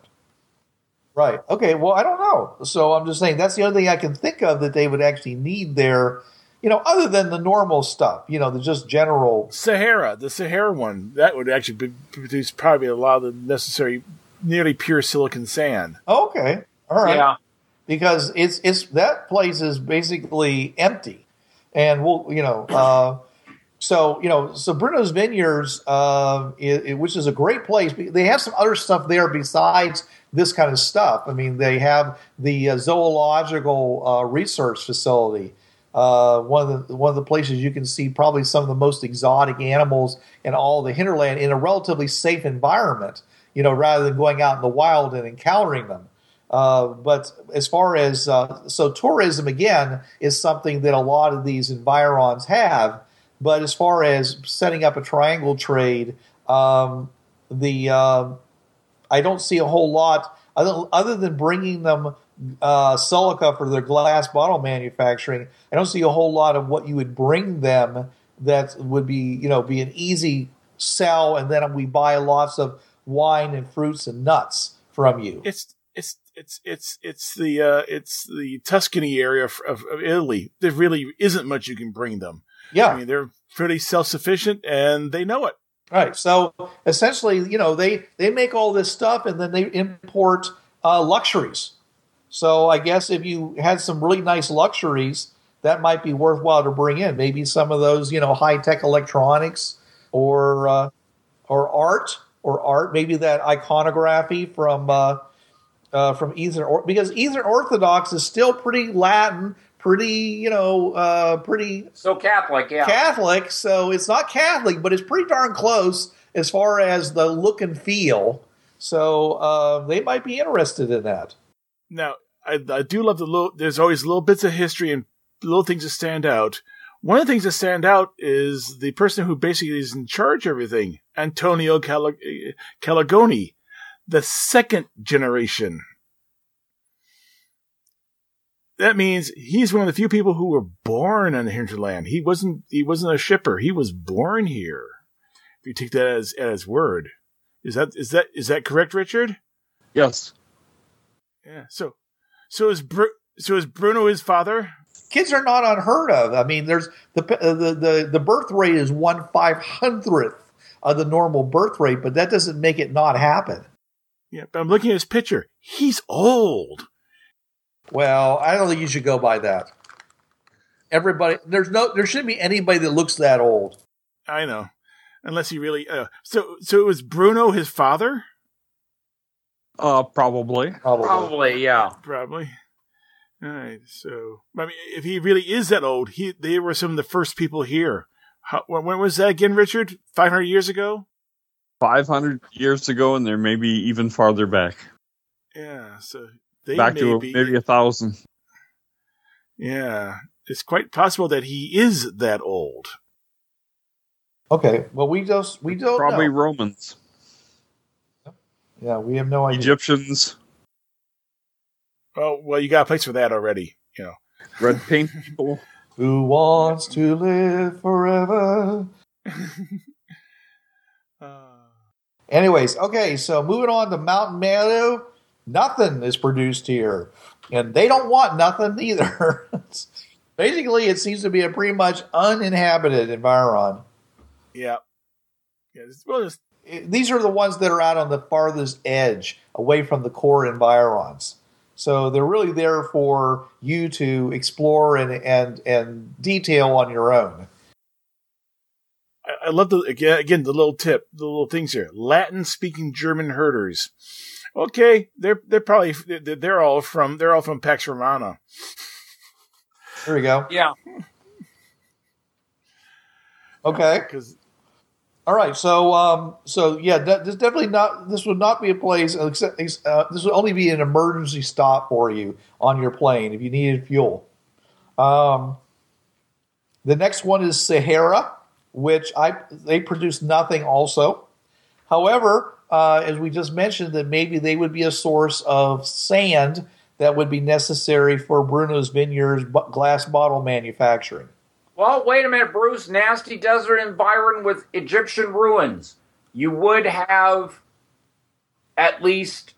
Right. Okay. Well, I don't know. So I'm just saying that's the only thing I can think of that they would actually need there, other than the normal stuff, the just general. The Sahara one, that would actually produce probably a lot of the necessary, nearly pure silicon sand. Okay. All right. Yeah. Because it's that place is basically empty, and we'll so Bruno's Vineyards, which is a great place. They have some other stuff there besides this kind of stuff. I mean, they have the zoological research facility. One of the places you can see probably some of the most exotic animals in all the hinterland in a relatively safe environment. Rather than going out in the wild and encountering them. But as far as tourism, again, is something that a lot of these environs have. But as far as setting up a triangle trade, I don't see a whole lot other than bringing them silica for their glass bottle manufacturing. I don't see a whole lot of what you would bring them that would be an easy sell, and then we buy lots of wine and fruits and nuts from you. It's the Tuscany area of Italy. There really isn't much you can bring them. Yeah, I mean they're pretty self-sufficient and they know it. Right. So essentially, they make all this stuff and then they import luxuries. So I guess if you had some really nice luxuries, that might be worthwhile to bring in. Maybe some of those, high-tech electronics or art. Maybe that iconography from Eastern, because Eastern Orthodox is still pretty Latin, pretty so Catholic, yeah. Catholic, so it's not Catholic, but it's pretty darn close as far as the look and feel. So they might be interested in that. Now, I do love there's always little bits of history and little things that stand out. One of the things that stand out is the person who basically is in charge of everything, Antonio Caligoni. The second generation. That means he's one of the few people who were born on the hinterland. He wasn't a shipper. He was born here. If you take that at his word. Is that correct, Richard? Yes. Yeah. So is Bruno his father? Kids are not unheard of. I mean, there's the birth rate is 1/500th of the normal birth rate, but that doesn't make it not happen. Yeah, but I'm looking at his picture. He's old. Well, I don't think you should go by that. Everybody, there shouldn't be anybody that looks that old. I know, unless he really. So it was Bruno, his father. Probably, yeah, probably. All right. So, I mean, if he really is that old, they were some of the first people here. When was that again, Richard? 500 years ago. 500 years ago, and they're maybe even farther back. Yeah, so they back to maybe 1,000. Yeah, it's quite possible that he is that old. Okay, well, we don't probably know. Romans. Yeah, we have no idea. Egyptians. Oh, well, you got a place for that already, you know. Red paint people. Who wants to live forever? Anyways, okay, so moving on to Mountain Meadow. Nothing is produced here. And they don't want nothing either. Basically, it seems to be a pretty much uninhabited environ. Yeah. Yeah, well, just these are the ones that are out on the farthest edge, away from the core environs. So they're really there for you to explore and detail on your own. I love the again the little tip, the little things here. Latin-speaking German herders. Okay, they're all from Pax Romana. There we go. Yeah. Okay. All right, this definitely not. This would not be a place. Except, this would only be an emergency stop for you on your plane if you needed fuel. The next one is Sahara, which they produce nothing. Also, however, as we just mentioned, that maybe they would be a source of sand that would be necessary for Bruno's Vineyards glass bottle manufacturing. Well, wait a minute, Bruce. Nasty desert environment with Egyptian ruins. You would have at least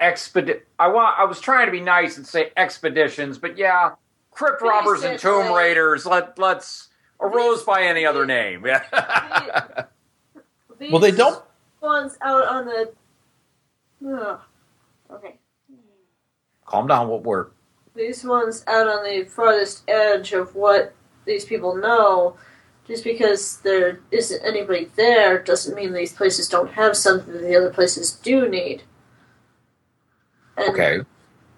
expeditions. I was trying to be nice and say expeditions, but yeah, crypt robbers and tomb raiders. Let's arose by any other name. Well, they don't. Spawns out on the. Ugh. Okay. Calm down. What word? These ones out on the farthest edge of what these people know, just because there isn't anybody there doesn't mean these places don't have something that the other places do need. And okay.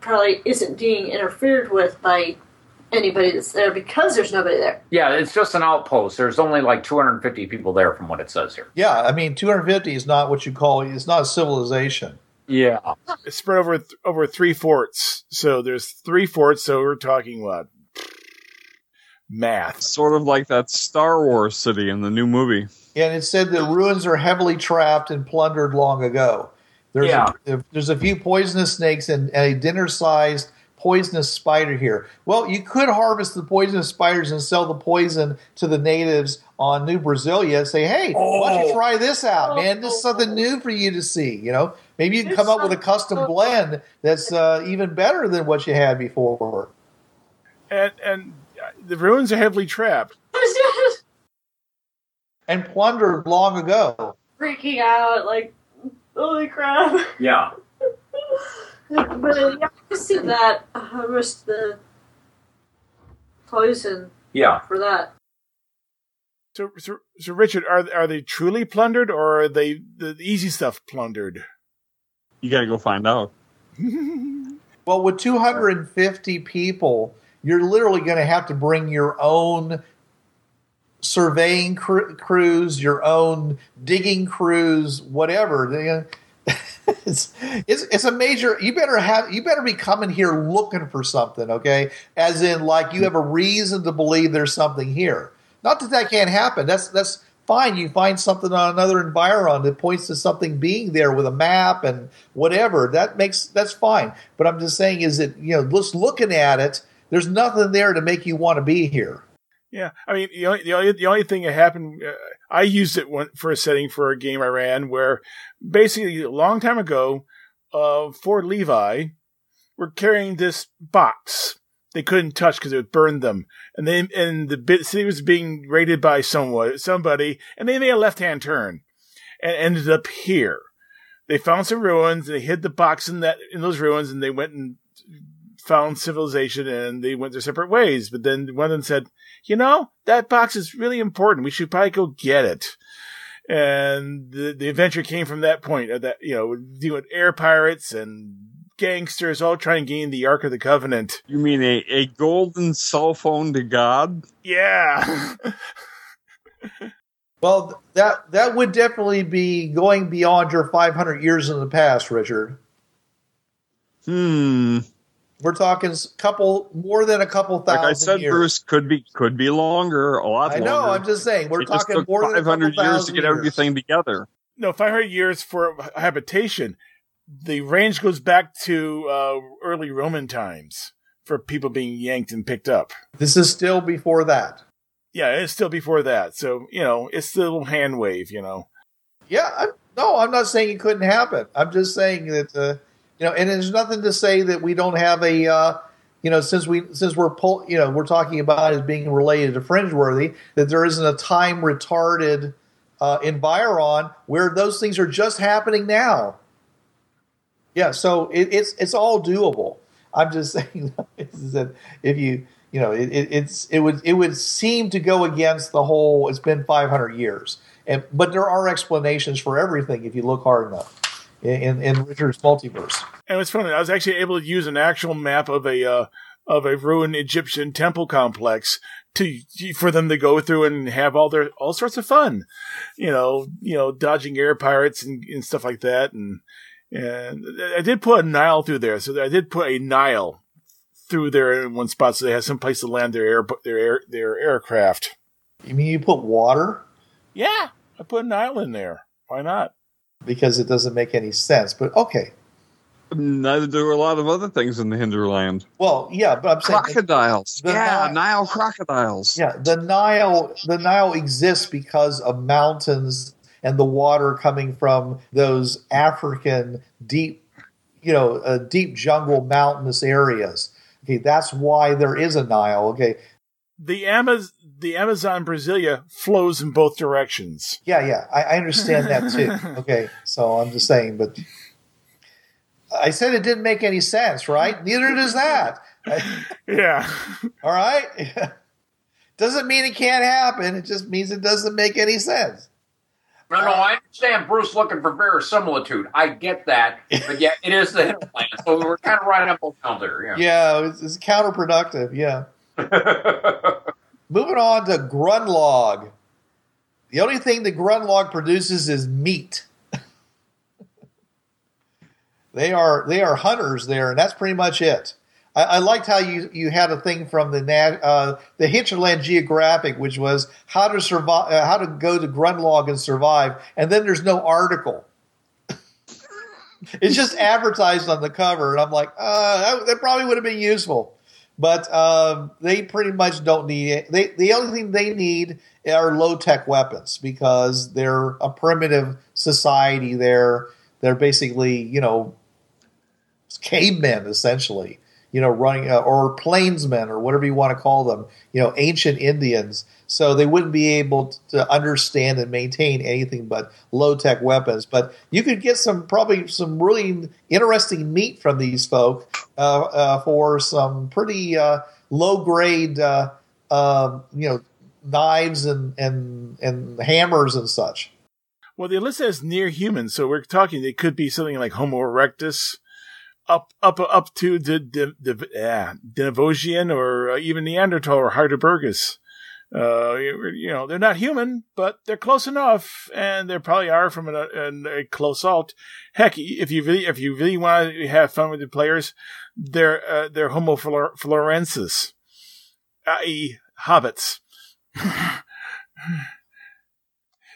Probably isn't being interfered with by anybody that's there because there's nobody there. Yeah, it's just an outpost. There's only like 250 people there from what it says here. Yeah, I mean, 250 is not what you call, it's not a civilization. Yeah, it's spread over three forts. So there's three forts. So we're talking what? Math. Sort of like that Star Wars city in the new movie. And it said the ruins are heavily trapped and plundered long ago. There's a few poisonous snakes and a dinner-sized poisonous spider here. Well, you could harvest the poisonous spiders and sell the poison to the natives on New Brasilia. Say, hey, why don't you try this out, man? This is something new for you to see, you know? Maybe you can come up with a custom blend that's even better than what you had before. And the ruins are heavily trapped. And plundered long ago. Freaking out, like, holy crap. Yeah. But yeah, I see that. I risked the poison for that. So Richard, are they truly plundered, or are they the easy stuff plundered? You got to go find out. Well, with 250 people, you're literally going to have to bring your own surveying crews, your own digging crews, whatever. It's a major. You better be coming here looking for something, okay? As in, like, you have a reason to believe there's something here. Not that can't happen. That's fine. You find something on another environ that points to something being there with a map and whatever. That's fine. But I'm just saying is that, you know, just looking at it, there's nothing there to make you want to be here. Yeah, I mean, the only thing that happened, I used it for a setting for a game I ran where basically a long time ago, Fort Levi were carrying this box they couldn't touch because it would burn them. And the city was being raided by somebody, and they made a left-hand turn and ended up here. They found some ruins, and they hid the box in those ruins, and they went and found civilization, and they went their separate ways. But then one of them said, you know, that box is really important. We should probably go get it. And the adventure came from that point, that, you know, dealing with air pirates and gangsters all trying to gain the Ark of the Covenant. You mean a golden cell phone to God? Yeah. Well, that would definitely be going beyond your 500 years in the past, Richard. We're talking more than a couple thousand. Like I said, years. Bruce could be longer, a lot. I know. Longer. I'm just saying we're talking more than 500 years to get everything together. No, 500 years for habitation. The range goes back to early Roman times for people being yanked and picked up. This is still before that. Yeah, it's still before that. So, you know, it's still hand wave, you know. Yeah. I'm not saying it couldn't happen. I'm just saying that, you know, and there's nothing to say that we don't have a, you know, since we're talking about it being related to Fringeworthy, that there isn't a time retarded in Byron where those things are just happening now. Yeah, so it's all doable. I'm just saying that if you know it would seem to go against the whole. It's been 500 years, but there are explanations for everything if you look hard enough in Richard's multiverse. And it's funny. I was actually able to use an actual map of a ruined Egyptian temple complex for them to go through and have all sorts of fun, you know, dodging air pirates and stuff like that . And I did put a Nile through there. So I did put a Nile through there in one spot, so they had some place to land their aircraft. You mean you put water? Yeah, I put a Nile in there. Why not? Because it doesn't make any sense. But okay. Neither do a lot of other things in the hinterland. Well, yeah, but I'm saying crocodiles. Nile crocodiles. Yeah, the Nile exists because of mountains. And the water coming from those African deep jungle mountainous areas. Okay, that's why there is a Nile. Okay, the Amazon Brasilia flows in both directions. Yeah, I understand that too. Okay, so I'm just saying, but I said it didn't make any sense, right? Neither does that. Yeah. All right. Doesn't mean it can't happen. It just means it doesn't make any sense. No, I understand Bruce looking for verisimilitude. I get that. But yeah, it is the hinterland. So we're kind of right up around there. Yeah, it's counterproductive. Yeah. Moving on to Grunlog. The only thing that Grunlog produces is meat. They are hunters there, and that's pretty much it. I liked how you had a thing from the Hinterland Geographic, which was how to survive, how to go to Grunlog and survive, and then there's no article. It's just advertised on the cover, and I'm like, that probably would have been useful, but they pretty much don't need it. The only thing they need are low-tech weapons because they're a primitive society there. They're basically, you know, cavemen essentially. You know, running or plainsmen or whatever you want to call them, you know, ancient Indians. So they wouldn't be able to understand and maintain anything but low-tech weapons. But you could get some really interesting meat from these folk for some pretty low-grade, you know, knives and hammers and such. Well, the list says near human, so we're talking it could be something like Homo erectus. Up to the Denivogian or even Neanderthal or Heidelbergus. You know, they're not human, but they're close enough, and they probably are from a close alt. Heck, if you really want to have fun with the players, they're Homo florensis, i.e., hobbits.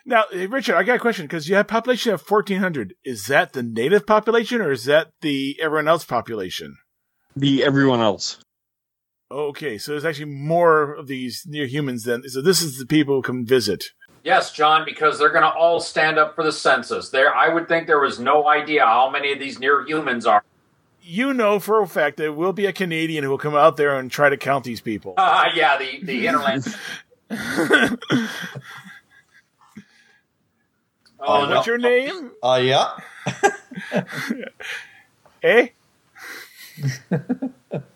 Now, Richard, I got a question, because you have a population of 1,400. Is that the native population, or is that the everyone else population? The everyone else. Okay, so there's actually more of these near humans then. So this is the people who come visit. Yes, John, because they're going to all stand up for the census. I would think there was no idea how many of these near humans are. You know for a fact there will be a Canadian who will come out there and try to count these people. Yeah, the hinterland. Oh, what's your name? Yeah. Eh?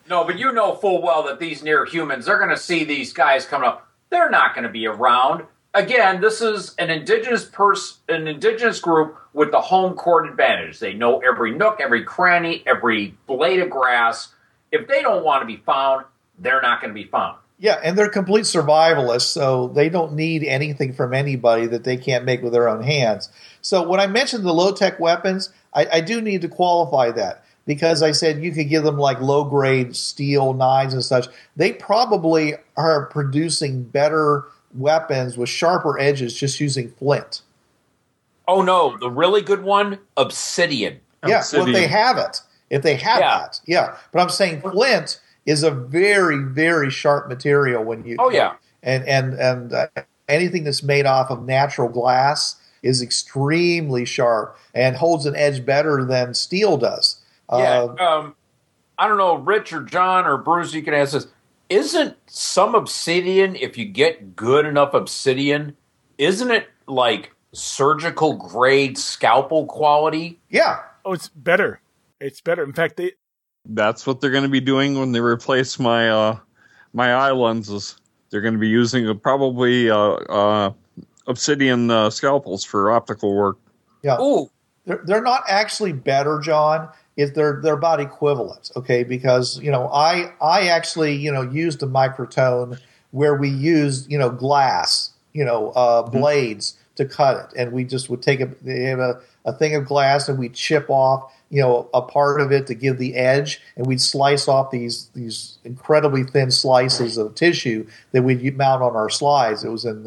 No, but you know full well that these near humans, they're going to see these guys coming up. They're not going to be around. Again, this is an indigenous group with the home court advantage. They know every nook, every cranny, every blade of grass. If they don't want to be found, they're not going to be found. Yeah, and they're complete survivalists, so they don't need anything from anybody that they can't make with their own hands. So when I mentioned the low-tech weapons, I do need to qualify that. because I said you could give them like low-grade steel knives and such. They probably are producing better weapons with sharper edges just using flint. Oh, no. The really good one, obsidian. Yeah, well, if they have it. If they have that. Yeah. But I'm saying flint is a very, very sharp material when you... Oh, yeah. And anything that's made off of natural glass is extremely sharp and holds an edge better than steel does. I don't know, Rich or John or Bruce, you can ask this. Isn't some obsidian, if you get good enough obsidian, isn't it like surgical grade scalpel quality? Yeah. Oh, it's better. It's better. In fact, that's what they're going to be doing when they replace my my eye lenses. They're going to be using probably obsidian scalpels for optical work. Yeah. Ooh. They're not actually better, John. They're about equivalent, okay? Because, you know, I actually, you know, used a microtone where we used, you know, glass, you know, blades to cut it. And we just would take a thing of glass and we'd chip off, you know, a part of it to give the edge, and we'd slice off these incredibly thin slices of tissue that we'd mount on our slides. It was in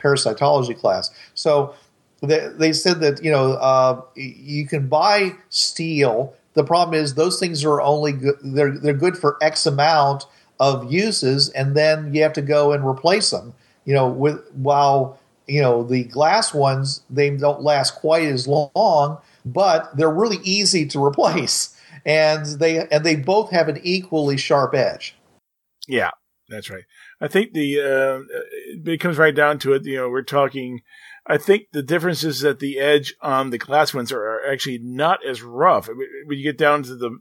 parasitology class. So they said that, you know, you can buy steel. The problem is those things are only good, they're good for X amount of uses, and then you have to go and replace them, you know, while, you know, the glass ones, they don't last quite as long, but they're really easy to replace, and they both have an equally sharp edge. Yeah, that's right. I think it comes right down to it. You know, we're talking. I think the difference is that the edge on the glass ones are actually not as rough. When you get down to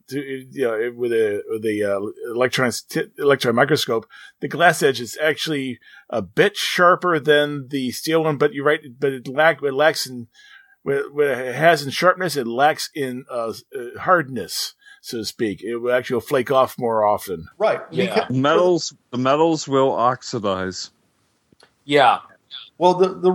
with the electron microscope, the glass edge is actually a bit sharper than the steel one. But you're right. But it lacks in. What it has in sharpness, it lacks in hardness, so to speak. It will actually flake off more often. Right. Yeah. The metals will oxidize. Yeah. Well, the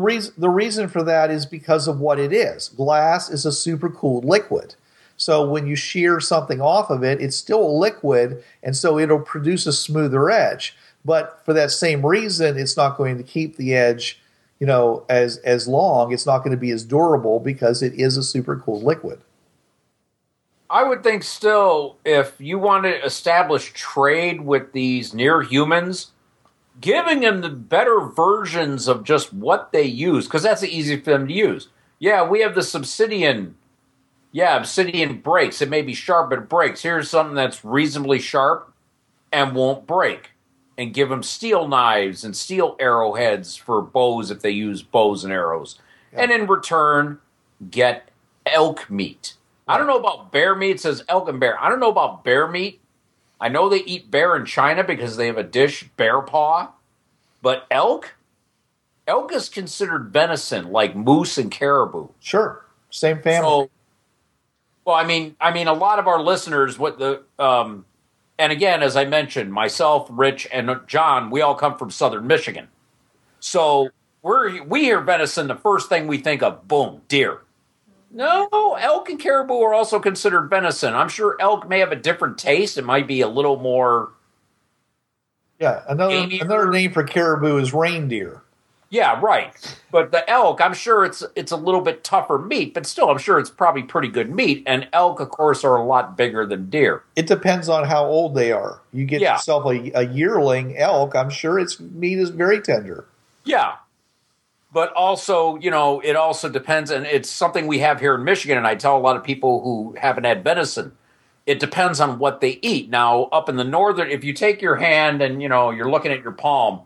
reason for that is because of what it is. Glass is a supercooled liquid. So when you shear something off of it, it's still a liquid, and so it'll produce a smoother edge. But for that same reason, it's not going to keep the edge, you know, as long. It's not going to be as durable because it is a super cool liquid. I would think still, if you want to establish trade with these near humans, giving them the better versions of just what they use, because that's easy for them to use. Yeah, we have this obsidian. Yeah, obsidian breaks. It may be sharp, but it breaks. Here's something that's reasonably sharp and won't break. And give them steel knives and steel arrowheads for bows if they use bows and arrows. Yeah. And in return, get elk meat. Yeah. I don't know about bear meat. It says elk and bear. I don't know about bear meat. I know they eat bear in China because they have a dish, bear paw. But elk? Elk is considered venison, like moose and caribou. Sure. Same family. So, well, I mean, a lot of our listeners, what the... And again, as I mentioned, myself, Rich, and John, we all come from southern Michigan. So we hear venison, the first thing we think of, boom, deer. No, elk and caribou are also considered venison. I'm sure elk may have a different taste. It might be a little more... Yeah, another name for caribou is reindeer. Yeah, right. But the elk, I'm sure it's a little bit tougher meat, but still, I'm sure it's probably pretty good meat. And elk, of course, are a lot bigger than deer. It depends on how old they are. You get yourself a yearling elk, I'm sure its meat is very tender. Yeah. But also, you know, it also depends, and it's something we have here in Michigan, and I tell a lot of people who haven't had venison, it depends on what they eat. Now, up in the northern, if you take your hand and, you know, you're looking at your palm,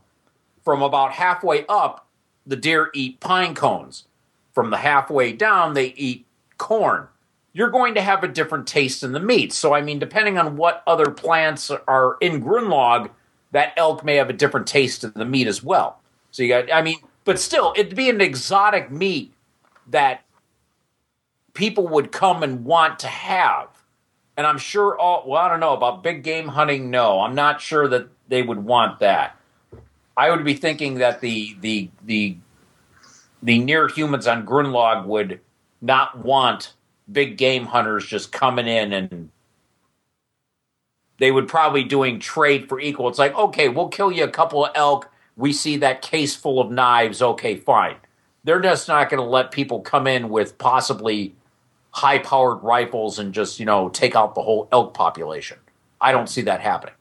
from about halfway up, the deer eat pine cones. From the halfway down, they eat corn. You're going to have a different taste in the meat. So, I mean, depending on what other plants are in Grunlog, that elk may have a different taste in the meat as well. So you got, I mean, but still, it'd be an exotic meat that people would come and want to have. And I'm sure I don't know about big game hunting. No, I'm not sure that they would want that. I would be thinking that the near humans on Grunlog would not want big game hunters just coming in and they would probably doing trade for equal. It's like, okay, we'll kill you a couple of elk. We see that case full of knives. Okay, fine. They're just not going to let people come in with possibly high-powered rifles and just, you know, take out the whole elk population. I don't see that happening.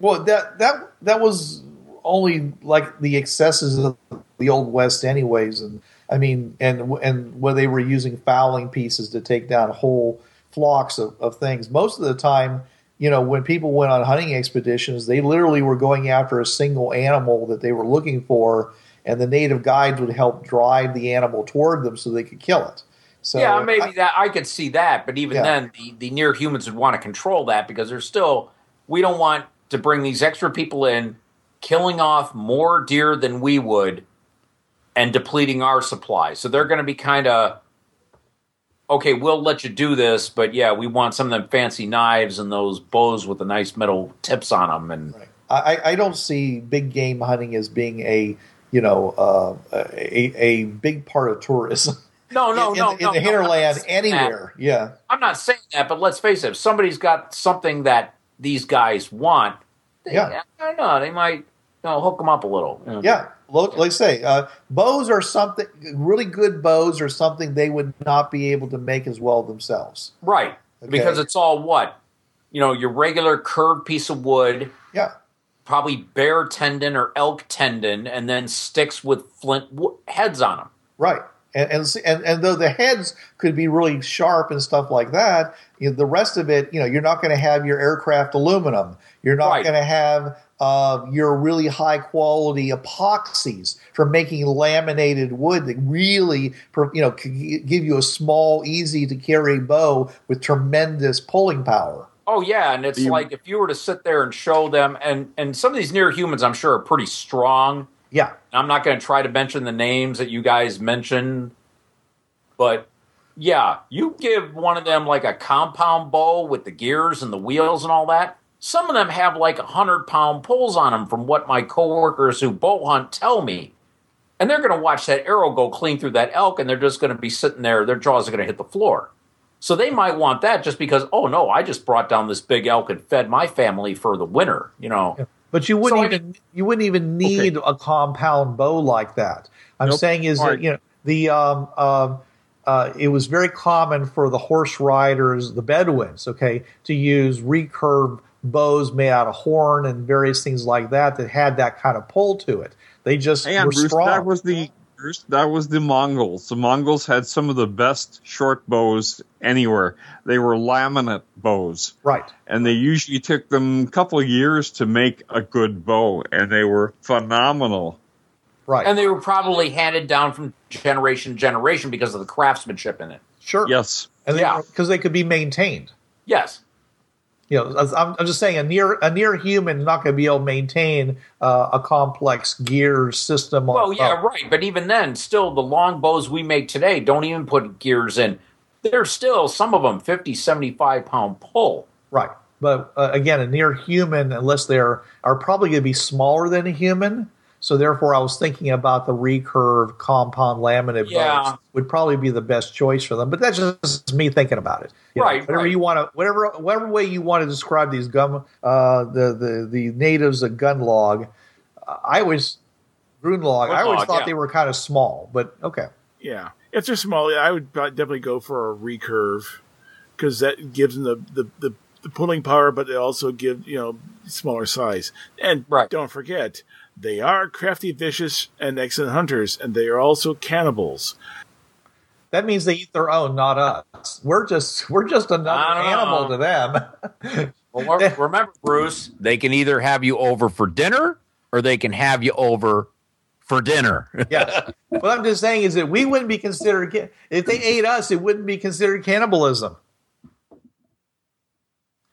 Well, that was only like the excesses of the Old West anyways. And I mean, and where they were using fowling pieces to take down whole flocks of things. Most of the time, you know, when people went on hunting expeditions, they literally were going after a single animal that they were looking for, and the native guides would help drive the animal toward them so they could kill it. So, yeah, maybe I could see that, but even then, the near humans would want to control that because there's still, we don't want to bring these extra people in, killing off more deer than we would, and depleting our supply. So they're going to be kind of, okay, we'll let you do this, but yeah, we want some of them fancy knives and those bows with the nice metal tips on them. And right. I don't see big game hunting as being a big part of tourism. No, in the hinterland anywhere. That. Yeah, I'm not saying that, but let's face it: if somebody's got something that these guys want, I don't know, they might hook them up a little. You know. Yeah. Like I say, bows are something, really good bows are something they would not be able to make as well themselves. Right. Okay. Because it's all what? You know, your regular curved piece of wood. Yeah. Probably bear tendon or elk tendon, and then sticks with flint heads on them. Right. And though the heads could be really sharp and stuff like that, you know, the rest of it, you know, you're not going to have your aircraft aluminum. You're not going to have your really high-quality epoxies for making laminated wood that really, could give you a small, easy-to-carry bow with tremendous pulling power. Oh, yeah, and it's like if you were to sit there and show them, and some of these near humans, I'm sure, are pretty strong. Yeah. I'm not going to try to mention the names that you guys mentioned, but yeah, you give one of them like a compound bow with the gears and the wheels and all that. Some of them have like 100-pound poles on them from what my coworkers who bow hunt tell me. And they're going to watch that arrow go clean through that elk, and they're just going to be sitting there. Their jaws are going to hit the floor. So they might want that just because, oh, no, I just brought down this big elk and fed my family for the winter, you know. Yeah. But you wouldn't even need a compound bow like that. I'm saying is that, it was very common for the horse riders, the Bedouins, to use recurve bows made out of horn and various things like that that had that kind of pull to it. They just were strong. That was the Mongols. The Mongols had some of the best short bows anywhere. They were laminate bows. Right. And they usually took them a couple of years to make a good bow, and they were phenomenal. Right. And they were probably handed down from generation to generation because of the craftsmanship in it. Sure. Yes. And because they could be maintained. Yes. You know, I'm just saying a near human not going to be able to maintain a complex gear system. Right. But even then, still the long bows we make today don't even put gears in. There's still some of them 50, 75-pound pull. Right. But again, a near human, unless they are probably going to be smaller than a human. So therefore, I was thinking about the recurve compound laminate bows would probably be the best choice for them. But that's just me thinking about it. Whatever way you want to describe these the natives of Grunlog, I always thought they were kind of small. But okay, yeah, if they're small, I would definitely go for a recurve because that gives them the pulling power, but they also give smaller size. And don't forget. They are crafty, vicious, and excellent hunters, and they are also cannibals. That means they eat their own, not us. We're just another animal to them. Well, remember, Bruce, they can either have you over for dinner or they can have you over for dinner. Yeah. What I'm just saying is that we wouldn't be considered – if they ate us, it wouldn't be considered cannibalism.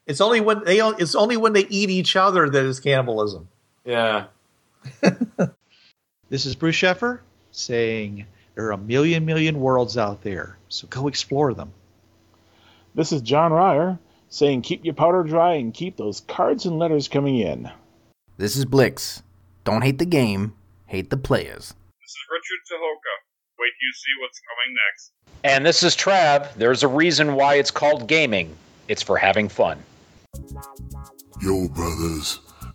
It's only when they eat each other that is cannibalism. Yeah. This is Bruce Sheffer saying there are a million worlds out there, so go explore them. This is John Ryer saying keep your powder dry and keep those cards and letters coming in. This is Blix. Don't hate the game, hate the players. This is Richard Tahoka. Wait till you see what's coming next. And this is Trav. There's a reason why it's called gaming. It's for having fun. Yo, brothers,